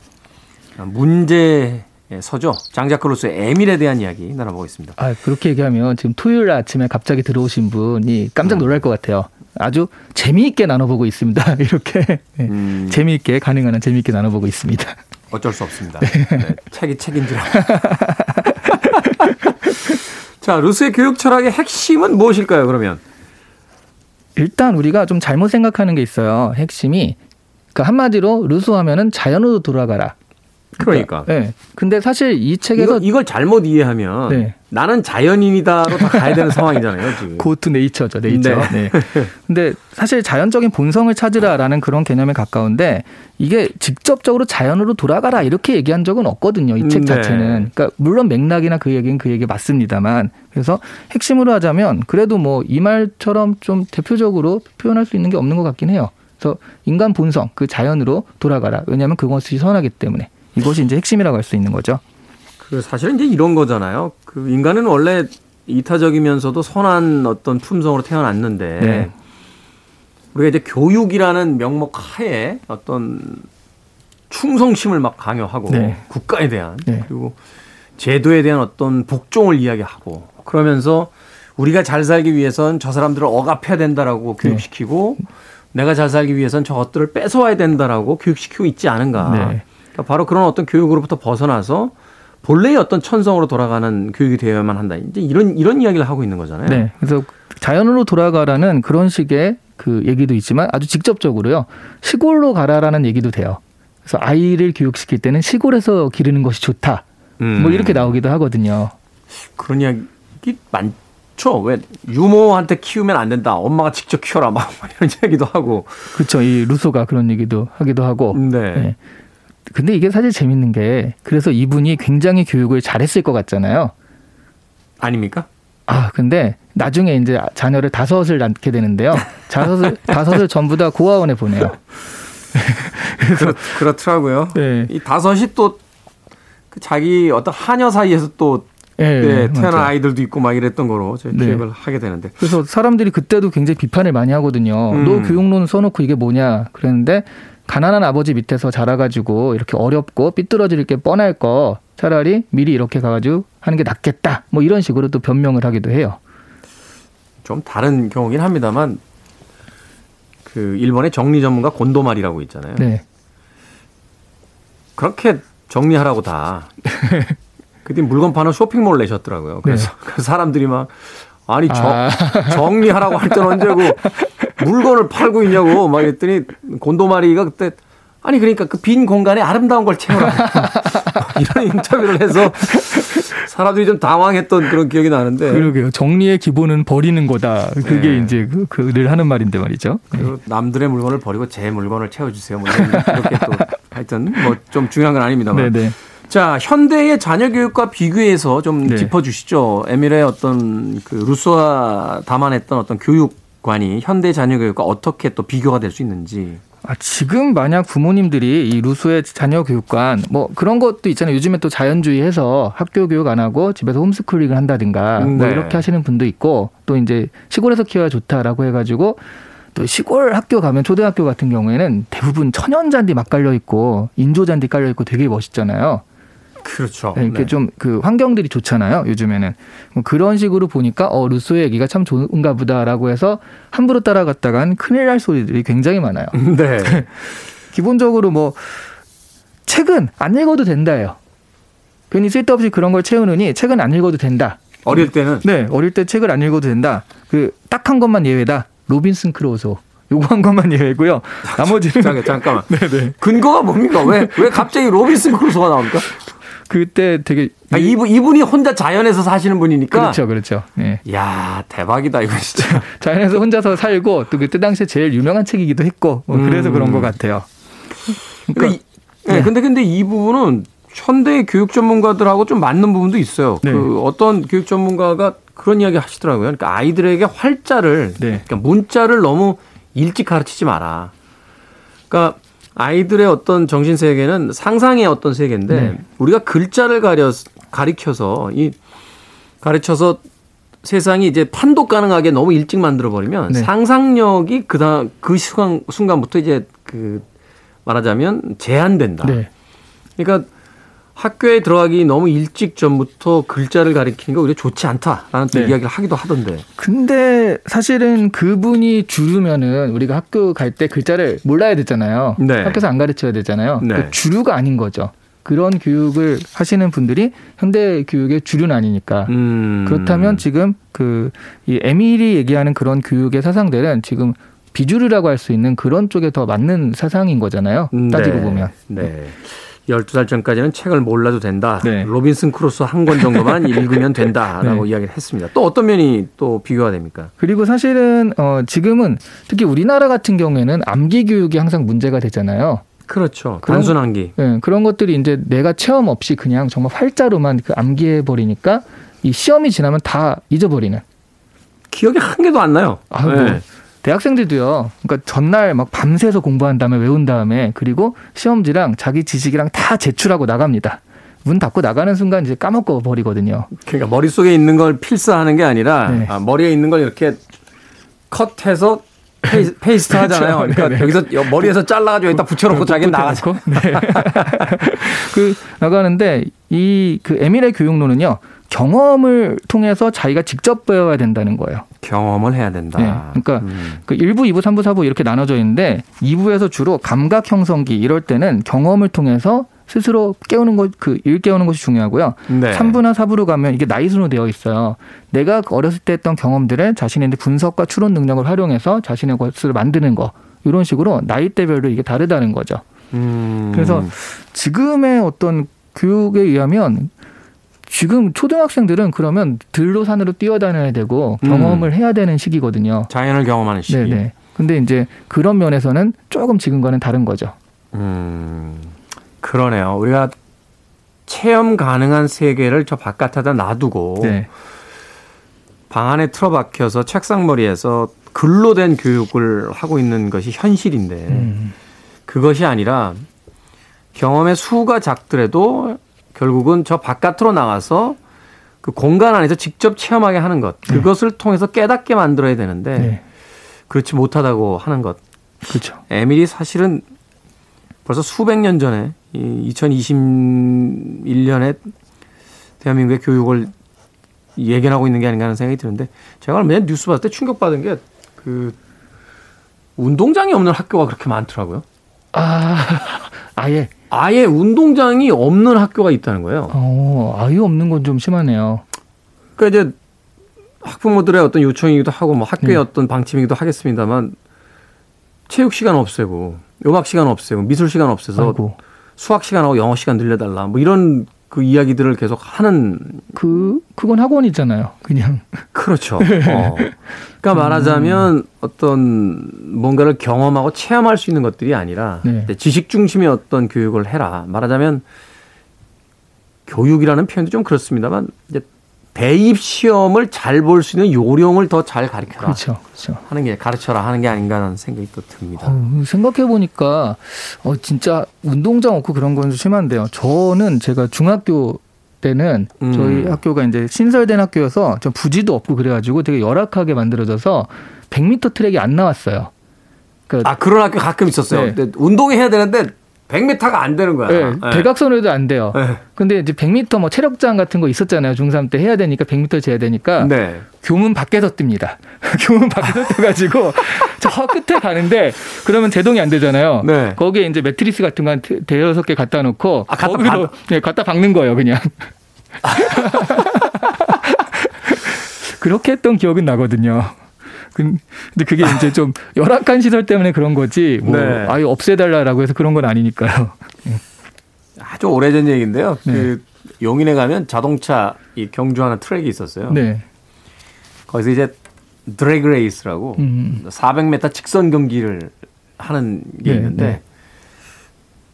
문제서죠. 장자크 루소의 에밀에 대한 이야기 나눠보겠습니다. 아, 그렇게 얘기하면 지금 토요일 아침에 갑자기 들어오신 분이 깜짝 놀랄 것 같아요. 아주 재미있게 나눠보고 있습니다. 이렇게 음. 재미있게 가능한 한 재미있게 나눠보고 있습니다. 어쩔 수 없습니다. 네. 네, 책이 책임지라. 자, 루소의 교육 철학의 핵심은 무엇일까요, 그러면? 일단 우리가 좀 잘못 생각하는 게 있어요. 핵심이 그러니까 한마디로 루소 하면은 자연으로 돌아가라. 그러니까. 그러니까. 네. 근데 사실 이 책에서 이거, 이걸 잘못 이해하면 네. 나는 자연인이다로 다 가야 되는 상황이잖아요. 지금. Go to nature죠. 네이처. 네. 네. 근데 사실 자연적인 본성을 찾으라라는 그런 개념에 가까운데 이게 직접적으로 자연으로 돌아가라 이렇게 얘기한 적은 없거든요. 이 책 자체는. 네. 그러니까 물론 맥락이나 그 얘기는 그 얘기 맞습니다만 그래서 핵심으로 하자면 그래도 뭐 이 말처럼 좀 대표적으로 표현할 수 있는 게 없는 것 같긴 해요. 그래서 인간 본성 그 자연으로 돌아가라. 왜냐하면 그것이 선하기 때문에. 이것이 이제 핵심이라고 할 수 있는 거죠. 그 사실은 이제 이런 거잖아요. 그 인간은 원래 이타적이면서도 선한 어떤 품성으로 태어났는데 네. 우리가 이제 교육이라는 명목 하에 어떤 충성심을 막 강요하고 네. 국가에 대한 네. 그리고 제도에 대한 어떤 복종을 이야기하고 그러면서 우리가 잘 살기 위해선 저 사람들을 억압해야 된다라고 네. 교육시키고 내가 잘 살기 위해선 저것들을 뺏어와야 된다라고 교육시키고 있지 않은가. 네. 바로 그런 어떤 교육으로부터 벗어나서 본래의 어떤 천성으로 돌아가는 교육이 되어야만 한다. 이제 이런 이런 이야기를 하고 있는 거잖아요. 네. 그래서 자연으로 돌아가라는 그런 식의 그 얘기도 있지만 아주 직접적으로요. 시골로 가라라는 얘기도 돼요. 그래서 아이를 교육시킬 때는 시골에서 기르는 것이 좋다. 음. 뭐 이렇게 나오기도 하거든요. 그런 이야기 많죠. 왜 유모한테 키우면 안 된다. 엄마가 직접 키워라. 막 이런 얘기도 하고. 그렇죠. 이 루소가 그런 얘기도 하기도 하고. 네. 네. 근데 이게 사실 재밌는 게 그래서 이분이 굉장히 교육을 잘했을 것 같잖아요. 아닙니까? 아, 근데 나중에 이제 자녀를 다섯을 낳게 되는데요. 다섯을, 다섯을 전부 다 고아원에 보내요. 그래서 그렇, 그렇더라고요. 네. 이 다섯이 또 그 자기 어떤 하녀 사이에서 또 네, 네, 태어난 맞아요. 아이들도 있고 막 이랬던 거로 저희 네. 기획을 하게 되는데 그래서 사람들이 그때도 굉장히 비판을 많이 하거든요. 음. 너 교육론 써놓고 이게 뭐냐 그랬는데 가난한 아버지 밑에서 자라가지고 이렇게 어렵고 삐뚤어질 게 뻔할 거 차라리 미리 이렇게 가가지고 하는 게 낫겠다 뭐 이런 식으로 또 변명을 하기도 해요. 좀 다른 경우긴 합니다만 그 일본의 정리 전문가 곤도말이라고 있잖아요. 네. 그렇게 정리하라고 다 그때 물건 파는 쇼핑몰 내셨더라고요. 그래서 네. 그 사람들이 막 아니 저, 아. 정리하라고 할 때는 언제고 물건을 팔고 있냐고 막 했더니 곤도마리가 그때 아니 그러니까 그 빈 공간에 아름다운 걸 채우라고 이런 인터뷰를 해서 사람들이 좀 당황했던 그런 기억이 나는데 그러게요. 정리의 기본은 버리는 거다. 그게 네. 이제 그, 그 늘 하는 말인데 말이죠. 그리고 남들의 물건을 버리고 제 물건을 채워주세요. 뭐 이렇게 또 하여튼 뭐 좀 중요한 건 아닙니다만. 네네. 자, 현대의 자녀 교육과 비교해서 좀 네. 짚어주시죠. 에밀의 어떤 그 루소가 담아냈던 어떤 교육관이 현대 자녀 교육과 어떻게 또 비교가 될 수 있는지. 아, 지금 만약 부모님들이 이 루소의 자녀 교육관 뭐 그런 것도 있잖아요. 요즘에 또 자연주의해서 학교 교육 안 하고 집에서 홈스쿨링을 한다든가 뭐 네. 이렇게 하시는 분도 있고 또 이제 시골에서 키워야 좋다라고 해가지고. 또 시골 학교 가면 초등학교 같은 경우에는 대부분 천연잔디 막 깔려 있고 인조잔디 깔려 있고 되게 멋있잖아요. 그렇죠. 네, 이렇게 네. 좀 그 환경들이 좋잖아요. 요즘에는 그런 식으로 보니까 어 루소의 얘기가 참 좋은가 보다라고 해서 함부로 따라갔다간 큰일 날 소리들이 굉장히 많아요. 네. 기본적으로 뭐 책은 안 읽어도 된다예요. 괜히 쓸데없이 그런 걸 채우느니 책은 안 읽어도 된다. 어릴 때는? 네. 어릴 때 책을 안 읽어도 된다. 그 딱 한 것만 예외다. 로빈슨 크루소. 요거 한 것만 예외고요. 나머지는. 잠깐, 잠깐만. 네네. 근거가 뭡니까? 왜, 왜 갑자기 로빈슨 크루소가 나옵니까? 그때 되게. 아, 이분, 이분이 혼자 자연에서 사시는 분이니까. 그렇죠, 그렇죠. 예. 이야, 대박이다, 이거 진짜. 자연에서 혼자서 살고, 또 그때 당시에 제일 유명한 책이기도 했고, 뭐 그래서 음. 그런 것 같아요. 그러니까. 네. 네. 근데, 근데 이 부분은 현대 교육 전문가들하고 좀 맞는 부분도 있어요. 네. 그 어떤 교육 전문가가 그런 이야기 하시더라고요. 그러니까 아이들에게 활자를, 네. 그러니까 문자를 너무 일찍 가르치지 마라. 그러니까 아이들의 어떤 정신 세계는 상상의 어떤 세계인데 네. 우리가 글자를 가려 가리켜서 이 가르쳐서 세상이 이제 판독 가능하게 너무 일찍 만들어 버리면 네. 상상력이 그다음 그 순간 순간부터 이제 그 말하자면 제한된다. 네. 그러니까 학교에 들어가기 너무 일찍 전부터 글자를 가리키는 거 오히려 좋지 않다라는 또 네. 이야기를 하기도 하던데. 근데 사실은 그분이 주류면은 우리가 학교 갈 때 글자를 몰라야 되잖아요. 네. 학교에서 안 가르쳐야 되잖아요. 네. 그러니까 주류가 아닌 거죠. 그런 교육을 하시는 분들이 현대 교육의 주류는 아니니까. 음. 그렇다면 지금 그 이 에밀이 얘기하는 그런 교육의 사상들은 지금 비주류라고 할 수 있는 그런 쪽에 더 맞는 사상인 거잖아요. 따지고 네. 보면. 네. 열두 살 전까지는 책을 몰라도 된다. 네. 로빈슨 크루소 한 권 정도만 읽으면 된다라고 네. 이야기를 했습니다. 또 어떤 면이 또 비교가 됩니까? 그리고 사실은 어 지금은 특히 우리나라 같은 경우에는 암기 교육이 항상 문제가 되잖아요. 그렇죠. 그런, 단순 암기. 네, 그런 것들이 이제 내가 체험 없이 그냥 정말 활자로만 그 암기해버리니까 이 시험이 지나면 다 잊어버리는. 기억이 한 개도 안 나요. 아, 네. 뭐. 대학생들도요. 그러니까 전날 막 밤새서 공부한 다음에 외운 다음에 그리고 시험지랑 자기 지식이랑 다 제출하고 나갑니다. 문 닫고 나가는 순간 이제 까먹고 버리거든요. 그러니까 머릿속에 있는 걸 필사하는 게 아니라 네. 아, 머리에 있는 걸 이렇게 컷해서 페이, 페이스트 하잖아요. 그렇죠. 그러니까 네네. 여기서 머리에서 잘라가지고 여기다 붙여놓고 자기는 나가서. 네. 그 나가는데 이 그 에밀의 교육론은요. 경험을 통해서 자기가 직접 배워야 된다는 거예요. 경험을 해야 된다. 네. 그러니까 음. 그 일 부, 이 부, 삼 부, 사 부 이렇게 나눠져 있는데 이 부에서 주로 감각 형성기 이럴 때는 경험을 통해서 스스로 깨우는 것, 그 일 깨우는 것이 중요하고요. 네. 삼 부나 사 부로 가면 이게 나이순으로 되어 있어요. 내가 어렸을 때 했던 경험들을 자신의 분석과 추론 능력을 활용해서 자신의 것을 만드는 거 이런 식으로 나이대별로 이게 다르다는 거죠. 음. 그래서 지금의 어떤 교육에 의하면 지금 초등학생들은 그러면 들로 산으로 뛰어다녀야 되고 경험을 음. 해야 되는 시기거든요. 자연을 경험하는 시기. 네네. 근데 이제 그런 면에서는 조금 지금과는 다른 거죠. 음, 그러네요. 우리가 체험 가능한 세계를 저 바깥에다 놔두고 네. 방 안에 틀어박혀서 책상머리에서 글로 된 교육을 하고 있는 것이 현실인데 음. 그것이 아니라 경험의 수가 작더라도 결국은 저 바깥으로 나가서 그 공간 안에서 직접 체험하게 하는 것. 그것을 네. 통해서 깨닫게 만들어야 되는데 네. 그렇지 못하다고 하는 것. 그렇죠. 에밀이 사실은 벌써 수백 년 전에 이 이천이십일 년에 대한민국의 교육을 예견하고 있는 게 아닌가 하는 생각이 드는데 제가 맨 뉴스 봤을 때 충격받은 게 그 운동장이 없는 학교가 그렇게 많더라고요. 아, 아예. 아예 운동장이 없는 학교가 있다는 거예요. 어, 아예 없는 건 좀 심하네요. 그러니까 이제 학부모들의 어떤 요청이기도 하고 뭐 학교의 네. 어떤 방침이기도 하겠습니다만 체육 시간 없애고 음악 시간 없애고 미술 시간 없애서 아이고. 수학 시간하고 영어 시간 늘려달라 뭐 이런 그 이야기들을 계속 하는 그 그건 학원이잖아요. 그냥 그렇죠. 어. 그러니까 말하자면 음. 어떤 뭔가를 경험하고 체험할 수 있는 것들이 아니라 네. 지식 중심의 어떤 교육을 해라. 말하자면 교육이라는 표현도 좀 그렇습니다만 이제 대입 시험을 잘 볼 수 있는 요령을 더 잘 가르쳐라. 그렇죠, 그렇죠. 하는 게 가르쳐라 하는 게 아닌가 하는 생각이 또 듭니다. 어, 생각해 보니까 어, 진짜 운동장 없고 그런 건 심한데요. 저는 제가 중학교 때는 음. 저희 학교가 이제 신설된 학교여서 좀 부지도 없고 그래가지고 되게 열악하게 만들어져서 백 미터 트랙이 안 나왔어요. 그러니까 아 그런 학교 가끔 있었어요. 네. 근데 운동해야 되는데. 백 미터가 안 되는 거야. 네, 네. 대각선으로 해도 안 돼요. 네. 근데 이제 백 미터 뭐 체력장 같은 거 있었잖아요. 중삼 때 해야 되니까 백 미터 재야 되니까. 네. 교문 밖에서 뜹니다. 교문 밖에서 떠가지고 저 끝에 가는데 그러면 제동이 안 되잖아요. 네. 거기에 이제 매트리스 같은 거 한 대여섯 개 갖다 놓고 아, 갖다 거기로 박... 네, 갖다 박는 거예요, 그냥. 그렇게 했던 기억은 나거든요. 근데 그게 이제 좀 열악한 시설 때문에 그런 거지 뭐 네. 아유 없애달라라고 해서 그런 건 아니니까요. 아주 오래전 얘기인데요. 네. 그 용인에 가면 자동차 이 경주하는 트랙이 있었어요. 네. 거기서 이제 드래그 레이스라고 음. 사백 미터 직선 경기를 하는 게 네, 있는데 네.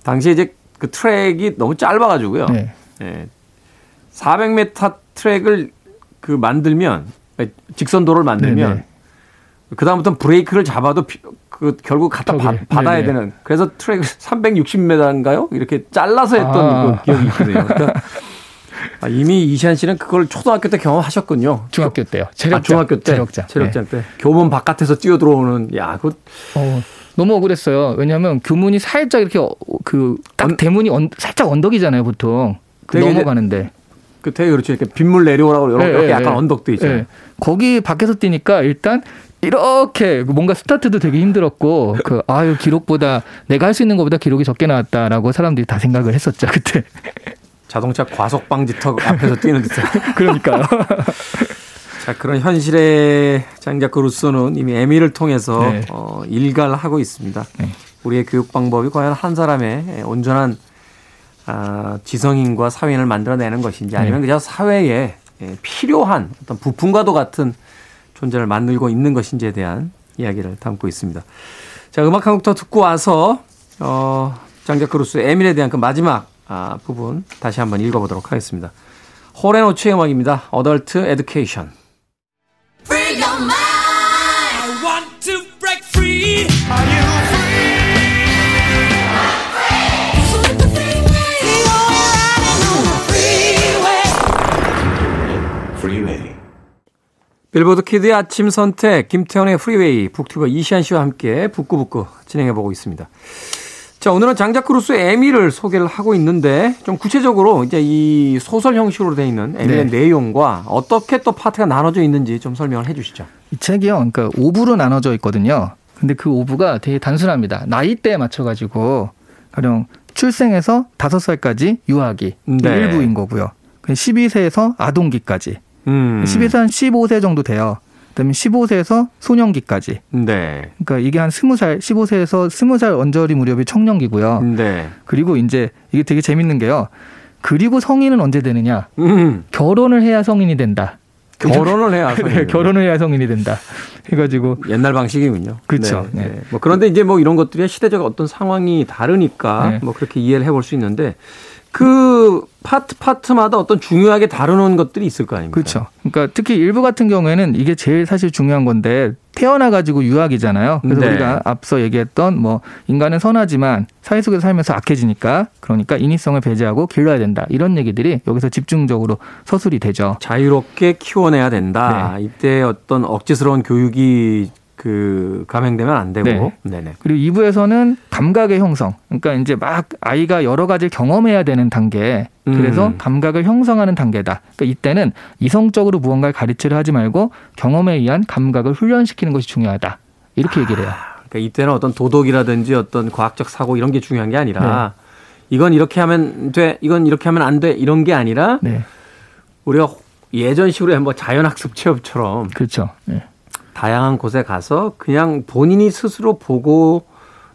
당시에 이제 그 트랙이 너무 짧아가지고요. 네. 네. 사백 미터 트랙을 그 만들면 직선도를 만들면 네, 네. 그 다음부터는 브레이크를 잡아도 그 결국 갖다 바, 받아야 네, 네. 되는 그래서 트랙을 삼백육십 미터인가요? 이렇게 잘라서 했던 아. 그 기억이 있거든요. 그러니까 아, 이미 이시안 씨는 그걸 초등학교 때 경험하셨군요. 중학교 때요. 체력장, 아, 중학교 때. 체력장, 체력장 네. 때. 교문 바깥에서 뛰어 들어오는 야, 그 어, 너무 억울했어요. 왜냐하면 교문이 살짝 이렇게 그 딱 대문이 언, 살짝 언덕이잖아요, 보통 그 넘어가는데. 그 되게 그렇죠. 이렇게 빗물 내려오라고 이렇게 네, 약간 네. 언덕도 있잖아요. 네. 거기 밖에서 뛰니까 일단 이렇게 뭔가 스타트도 되게 힘들었고 그 아유 기록보다 내가 할 수 있는 것보다 기록이 적게 나왔다라고 사람들이 다 생각을 했었죠 그때. 자동차 과속방지턱 앞에서 뛰는 듯한. 그러니까요. 자, 그런 현실의 장자크 루소는 이미 에밀을 통해서 네. 어, 일갈하고 있습니다. 네. 우리의 교육 방법이 과연 한 사람의 온전한 아, 지성인과 사회인을 만들어내는 것인지 아니면 네. 그냥 사회에 필요한 어떤 부품과도 같은 존재를 만들고 있는 것인지에 대한 이야기를 담고 있습니다. 자, 음악 한 곡 더 듣고 와서 어, 장자크 루소의 에밀에 대한 그 마지막 아, 부분 다시 한번 읽어보도록 하겠습니다. 호레노츠의 음악입니다. 어덜트 에듀케이션. Free your mind. I want to break free. Are you free? I'm free. Follow the freeway. You're riding on the freeway. Freeway. 빌보드 키드의 아침 선택 김태원의 프리웨이 북튜버 이시안 씨와 함께 북구북구 진행해 보고 있습니다. 자, 오늘은 장자크 루소의 에밀을 소개를 하고 있는데 좀 구체적으로 이제 이 소설 형식으로 되어 있는 에밀의 네. 내용과 어떻게 또 파트가 나눠져 있는지 좀 설명을 해 주시죠. 이 책이요. 그러니까 오부로 나눠져 있거든요. 근데 그 오부가 되게 단순합니다. 나이대에 맞춰 가지고 가령 출생에서 다섯 살까지 유아기 네. 일부인 거고요. 십이 세에서 아동기까지. 음. 십이 세 한 십오 세 정도 돼요. 그다음에 십오 세에서 소년기까지. 네. 그러니까 이게 한 스무 살, 십오 세에서 스무 살 언저리 무렵이 청년기고요. 네. 그리고 이제 이게 되게 재밌는 게요. 그리고 성인은 언제 되느냐? 음. 결혼을 해야 성인이 된다. 결혼을 해야 성인이 네, 결혼을 해야 성인이 된다. 해가지고 옛날 방식이군요. 그렇죠. 네. 네. 네. 뭐 그런데 이제 뭐 이런 것들이 시대적 어떤 상황이 다르니까 네. 뭐 그렇게 이해를 해볼 수 있는데. 그 파트 파트마다 어떤 중요하게 다루는 것들이 있을 거 아닙니까? 그렇죠. 그러니까 특히 일부 같은 경우에는 이게 제일 사실 중요한 건데 태어나 가지고 유학이잖아요. 그래서 네. 우리가 앞서 얘기했던 뭐 인간은 선하지만 사회 속에서 살면서 악해지니까 그러니까 인위성을 배제하고 길러야 된다. 이런 얘기들이 여기서 집중적으로 서술이 되죠. 자유롭게 키워내야 된다. 네. 이때 어떤 억지스러운 교육이 그 감행되면 안 되고. 네. 그리고 이 부에서는 감각의 형성. 그러니까 이제 막 아이가 여러 가지를 경험해야 되는 단계. 그래서 음. 감각을 형성하는 단계다. 그러니까 이때는 이성적으로 무언가를 가르치려 하지 말고 경험에 의한 감각을 훈련시키는 것이 중요하다. 이렇게 얘기를 해요. 아, 그러니까 이때는 어떤 도덕이라든지 어떤 과학적 사고 이런 게 중요한 게 아니라 네. 이건 이렇게 하면 돼. 이건 이렇게 하면 안 돼. 이런 게 아니라 네. 우리가 예전식으로 뭐 자연학습 체험처럼. 그렇죠. 네. 다양한 곳에 가서 그냥 본인이 스스로 보고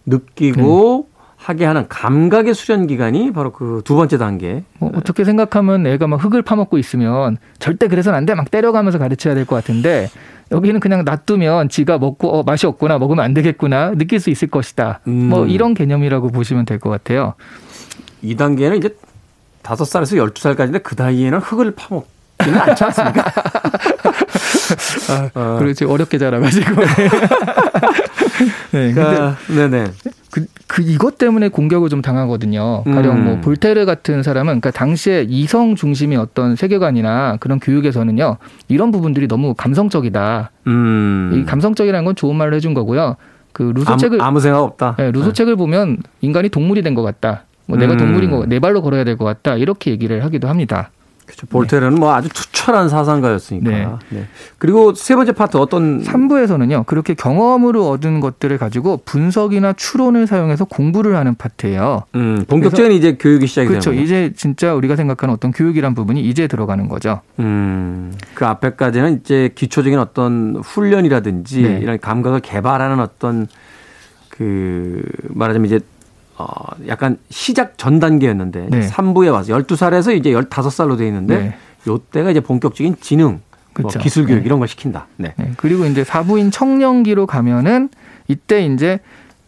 느끼고 네. 하게 하는 감각의 수련 기간이 바로 그 두 번째 단계. 뭐 어떻게 생각하면 애가 막 흙을 파먹고 있으면 절대 그래서는 안 돼 막 때려가면서 가르쳐야 될 것 같은데 여기는 그냥 놔두면 지가 먹고 어, 맛이 없구나 먹으면 안 되겠구나 느낄 수 있을 것이다. 음. 뭐 이런 개념이라고 보시면 될 것 같아요. 이 단계는 이제 다섯 살에서 열두 살까지인데 그 나이에는 흙을 파먹기는 않지 않습니까? 아, 어. 그리고 지금 어렵게 자라가지고. 네, 그러니까, 네네. 그, 그 이것 때문에 공격을 좀 당하거든요. 가령 음. 뭐 볼테르 같은 사람은 그러니까 당시에 이성 중심의 어떤 세계관이나 그런 교육에서는요 이런 부분들이 너무 감성적이다. 음. 이 감성적이라는 건 좋은 말을 해준 거고요. 그 루소 아무, 책을 아무 생각 없다. 네, 루소 네. 책을 보면 인간이 동물이 된 것 같다. 뭐 음. 내가 동물인 거, 내 발로 걸어야 될 것 같다. 이렇게 얘기를 하기도 합니다. 그렇죠. 볼테르는 네. 뭐 아주 투철한 사상가였으니까. 네. 네. 그리고 세 번째 파트 어떤? 삼 부에서는요. 그렇게 경험으로 얻은 것들을 가지고 분석이나 추론을 사용해서 공부를 하는 파트예요. 음, 본격적인 이제 교육이 시작이 되는 거죠. 그렇죠. 이제 진짜 우리가 생각하는 어떤 교육이란 부분이 이제 들어가는 거죠. 음, 그 앞에까지는 이제 기초적인 어떤 훈련이라든지 네. 이런 감각을 개발하는 어떤 그 말하자면 이제 어, 약간 시작 전 단계였는데 네. 삼 부에 와서 열두 살에서 이제 열다섯 살로 되어 있는데 네. 이때가 이제 본격적인 지능, 그렇죠. 뭐 기술 교육 네. 이런 걸 시킨다. 네. 네. 그리고 이제 사 부인 청년기로 가면은 이때 이제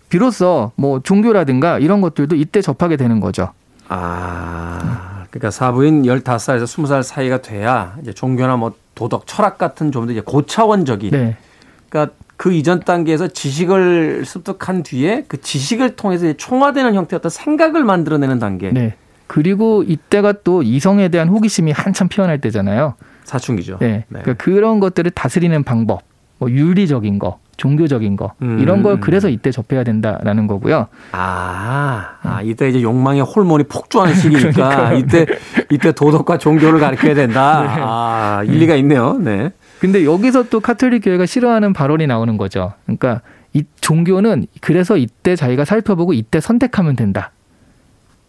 비로소 뭐 종교라든가 이런 것들도 이때 접하게 되는 거죠. 아, 그러니까 사 부인 열다섯 살에서 스무 살 사이가 돼야 이제 종교나 뭐 도덕, 철학 같은 좀 더 이제 고차원적인. 네. 그러니까 그 이전 단계에서 지식을 습득한 뒤에 그 지식을 통해서 총화되는 형태의 어떤 생각을 만들어내는 단계. 네. 그리고 이때가 또 이성에 대한 호기심이 한참 피어날 때잖아요. 사춘기죠. 네. 네. 그러니까 그런 것들을 다스리는 방법, 뭐 윤리적인 거, 종교적인 거 음. 이런 걸 그래서 이때 접해야 된다라는 거고요. 아, 아 이때 이제 욕망의 호르몬이 폭주하는 시기니까 그러니까. 이때 이때 도덕과 종교를 가르쳐야 된다. 네. 아, 일리가 음. 있네요. 네. 근데 여기서 또 카톨릭 교회가 싫어하는 발언이 나오는 거죠. 그러니까 이 종교는 그래서 이때 자기가 살펴보고 이때 선택하면 된다.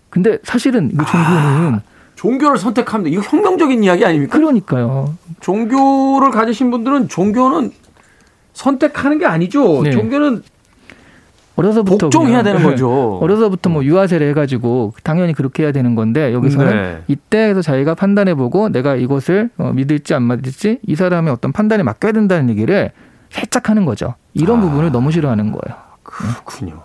근데 사실은 이 종교는. 아, 종교를 선택하면 된다. 이거 혁명적인 이야기 아닙니까? 그러니까요. 종교를 가지신 분들은 종교는 선택하는 게 아니죠. 네. 종교는. 어려서부터 복종해야 되는 거죠. 어려서부터 뭐 유아세례 해가지고 당연히 그렇게 해야 되는 건데 여기서는 네. 이때에서 자기가 판단해보고 내가 이것을 믿을지 안 믿을지 이 사람의 어떤 판단에 맡겨야 된다는 얘기를 살짝 하는 거죠. 이런 아, 부분을 너무 싫어하는 거예요. 그렇군요.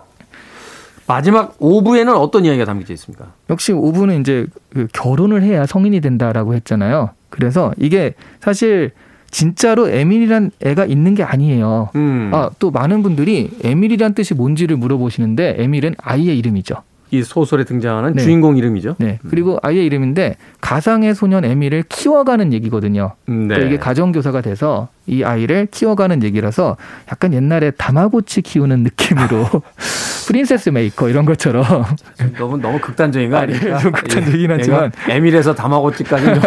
마지막 오 부에는 어떤 이야기가 담겨져 있습니까? 역시 오 부는 이제 결혼을 해야 성인이 된다라고 했잖아요. 그래서 이게 사실 진짜로 에밀이란 애가 있는 게 아니에요. 음. 아, 또 많은 분들이 에밀이란 뜻이 뭔지를 물어보시는데 에밀은 아이의 이름이죠. 이 소설에 등장하는 네. 주인공 이름이죠. 네. 음. 그리고 아이의 이름인데 가상의 소년 에밀을 키워가는 얘기거든요. 네. 그러니까 이게 가정교사가 돼서 이 아이를 키워가는 얘기라서 약간 옛날에 다마고치 키우는 느낌으로 프린세스 메이커 이런 것처럼 너무 너무 극단적인 거 아닙니까? 아, 예, 좀 극단적이긴 하지만 에밀에서 다마고치까지는 좀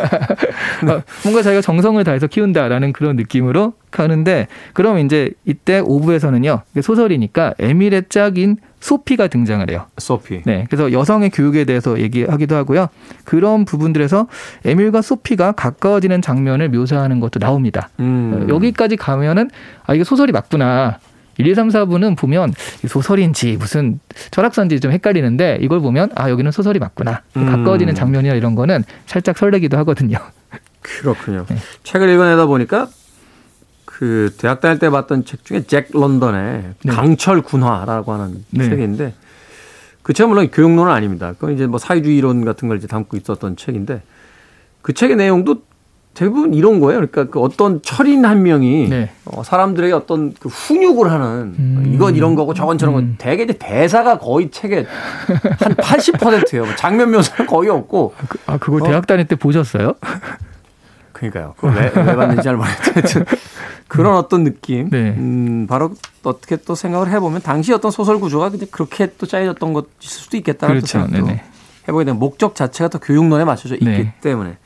뭔가 자기가 정성을 다해서 키운다라는 그런 느낌으로 하는데 그럼 이제 이때 오 부에서는요 소설이니까 에밀의 짝인 소피가 등장을 해요. 소피. 네, 그래서 여성의 교육에 대해서 얘기하기도 하고요. 그런 부분들에서 에밀과 소피가 가까워지는 장면을 묘사하는 것도 나옵니다. 음. 여기까지 가면은 아 이게 소설이 맞구나. 일, 이, 삼, 사 부는 보면 소설인지 무슨 철학서인지 좀 헷갈리는데 이걸 보면 아 여기는 소설이 맞구나. 음. 가까워지는 장면이나 이런 거는 살짝 설레기도 하거든요. 그렇군요. 네. 책을 읽어내다 보니까 그 대학 다닐 때 봤던 책 중에 잭 런던의 네. 강철 군화라고 하는 네. 책인데 그 책은 물론 교육론은 아닙니다. 그건 이제 뭐 사회주의 이론 같은 걸 이제 담고 있었던 책인데 그 책의 내용도 대부분 이런 거예요. 그러니까 그 어떤 철인 한 명이 네. 어, 사람들에게 어떤 그 훈육을 하는 음. 이건 이런 거고 저건 저런 음. 거. 대개 이제 대사가 거의 책의 한 팔십 퍼센트예요. 장면 묘사는 거의 없고. 아, 그, 아 그걸 어? 대학 다닐 때 보셨어요? 그러니까요. 그걸 왜, 왜 봤는지 잘 모르겠어요. 그런 어떤 느낌. 네. 음, 바로 어떻게 또 생각을 해보면 당시 어떤 소설 구조가 그렇게 또 짜여졌던 것일 수도 있겠다는 그렇죠. 생각도 해보게 되면 목적 자체가 또 교육론에 맞춰져 있기 네. 때문에.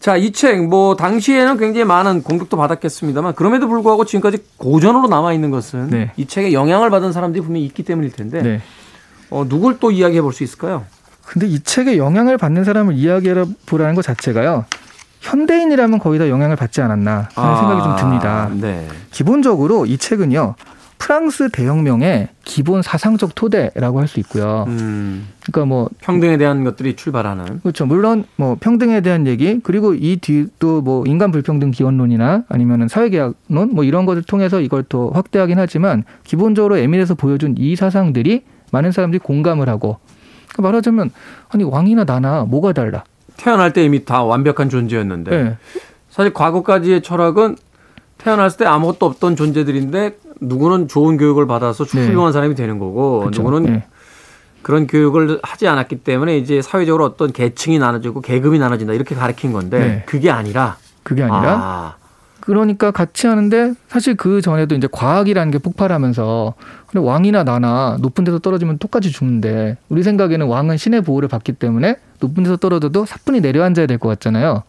자, 이 책 뭐 당시에는 굉장히 많은 공격도 받았겠습니다만 그럼에도 불구하고 지금까지 고전으로 남아있는 것은 네. 이 책에 영향을 받은 사람들이 분명히 있기 때문일 텐데 네. 어, 누굴 또 이야기해 볼 수 있을까요? 근데 이 책에 영향을 받는 사람을 이야기해 보라는 것 자체가요. 현대인이라면 거의 다 영향을 받지 않았나 하는 아, 생각이 좀 듭니다. 네. 기본적으로 이 책은요. 프랑스 대혁명의 기본 사상적 토대라고 할 수 있고요. 음, 그러니까 뭐 평등에 대한 것들이 출발하는. 그렇죠. 물론 뭐 평등에 대한 얘기 그리고 이 뒤 또 뭐 인간 불평등 기원론이나 아니면은 사회계약론 뭐 이런 것을 통해서 이걸 또 확대하긴 하지만 기본적으로 에밀에서 보여준 이 사상들이 많은 사람들이 공감을 하고 그러니까 말하자면 아니 왕이나 나나 뭐가 달라? 태어날 때 이미 다 완벽한 존재였는데 네. 사실 과거까지의 철학은 태어났을 때 아무것도 없던 존재들인데 누구는 좋은 교육을 받아서 훌륭한 네. 사람이 되는 거고 그렇죠. 누구는 네. 그런 교육을 하지 않았기 때문에 이제 사회적으로 어떤 계층이 나눠지고 계급이 나눠진다 이렇게 가르친 건데 네. 그게 아니라 그게 아니라 아. 그러니까 같이 하는데 사실 그 전에도 이제 과학이라는 게 폭발하면서 근데 왕이나 나나 높은 데서 떨어지면 똑같이 죽는데 우리 생각에는 왕은 신의 보호를 받기 때문에 높은 데서 떨어져도 사뿐히 내려앉아야 될 것 같잖아요.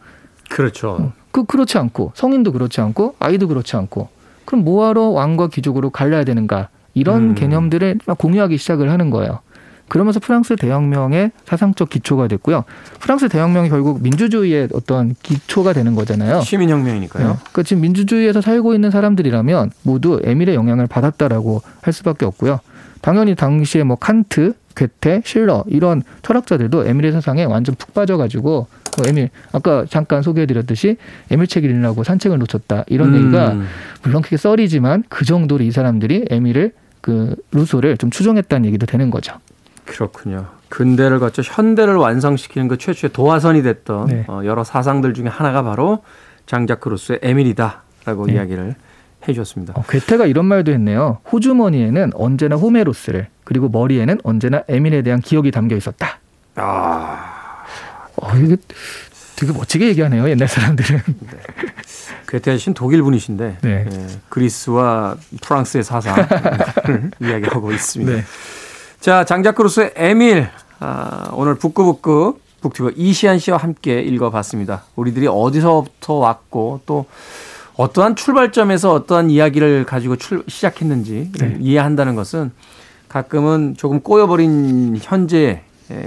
그렇죠. 그 그렇지 않고 성인도 그렇지 않고 아이도 그렇지 않고 그럼 뭐하러 왕과 귀족으로 갈라야 되는가 이런 음. 개념들을 막 공유하기 시작을 하는 거예요. 그러면서 프랑스 대혁명의 사상적 기초가 됐고요. 프랑스 대혁명이 결국 민주주의의 어떤 기초가 되는 거잖아요. 시민혁명이니까요. 네. 그러니까 지금 민주주의에서 살고 있는 사람들이라면 모두 에밀의 영향을 받았다라고 할 수밖에 없고요. 당연히 당시에 뭐 칸트, 괴테, 실러 이런 철학자들도 에밀의 사상에 완전 푹 빠져가지고 뭐 에밀 아까 잠깐 소개해드렸듯이 에밀 책을 읽으려고 산책을 놓쳤다 이런 음. 얘기가 물론 그게 썰이지만 그 정도로 이 사람들이 에밀을 그 루소를 좀 추종했다는 얘기도 되는 거죠. 그렇군요. 근대를 거쳐 현대를 완성시키는 그 최초의 도화선이 됐던 네. 어, 여러 사상들 중에 하나가 바로 장자크 루소의 에밀이다라고 네. 이야기를 해주셨습니다. 어, 괴테가 이런 말도 했네요. 호주머니에는 언제나 호메로스를 그리고 머리에는 언제나 에밀에 대한 기억이 담겨 있었다. 아, 어, 이게 되게 멋지게 얘기하네요. 옛날 사람들은. 네. 괴테신 독일 분이신데 네. 예, 그리스와 프랑스의 사상을 이야기하고 있습니다. 네. 자, 장자크 루소의 에밀 아, 오늘 북구북구 북튜버 이시안 씨와 함께 읽어봤습니다. 우리들이 어디서부터 왔고 또 어떠한 출발점에서 어떠한 이야기를 가지고 출, 시작했는지 네. 이해한다는 것은 가끔은 조금 꼬여버린 현재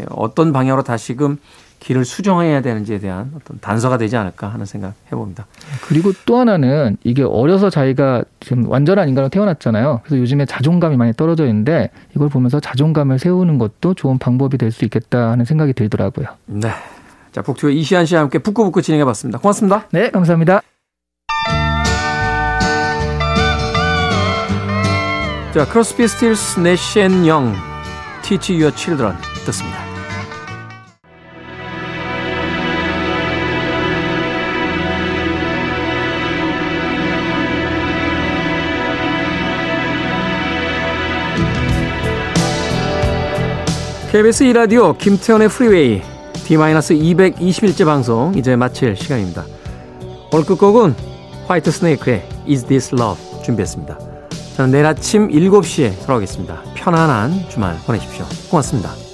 어떤 방향으로 다시금 길을 수정해야 되는지에 대한 어떤 단서가 되지 않을까 하는 생각 해봅니다. 그리고 또 하나는 이게 어려서 자기가 지금 완전한 인간으로 태어났잖아요. 그래서 요즘에 자존감이 많이 떨어져 있는데 이걸 보면서 자존감을 세우는 것도 좋은 방법이 될 수 있겠다 하는 생각이 들더라고요. 네. 자, 북튜브 이시안 씨와 함께 북구북구 진행해봤습니다. 고맙습니다. 네, 감사합니다. 자, 크로스비, 스틸스, 내쉬 앤 영, Teach Your Children 듣습니다. 케이비에스 이 라디오 김태원의 프리웨이 디 이백이십일째 방송 이제 마칠 시간입니다. 오늘 끝곡은 화이트 스네이크의 Is This Love 준비했습니다. 저는 내일 아침 일곱 시에 돌아오겠습니다. 편안한 주말 보내십시오. 고맙습니다.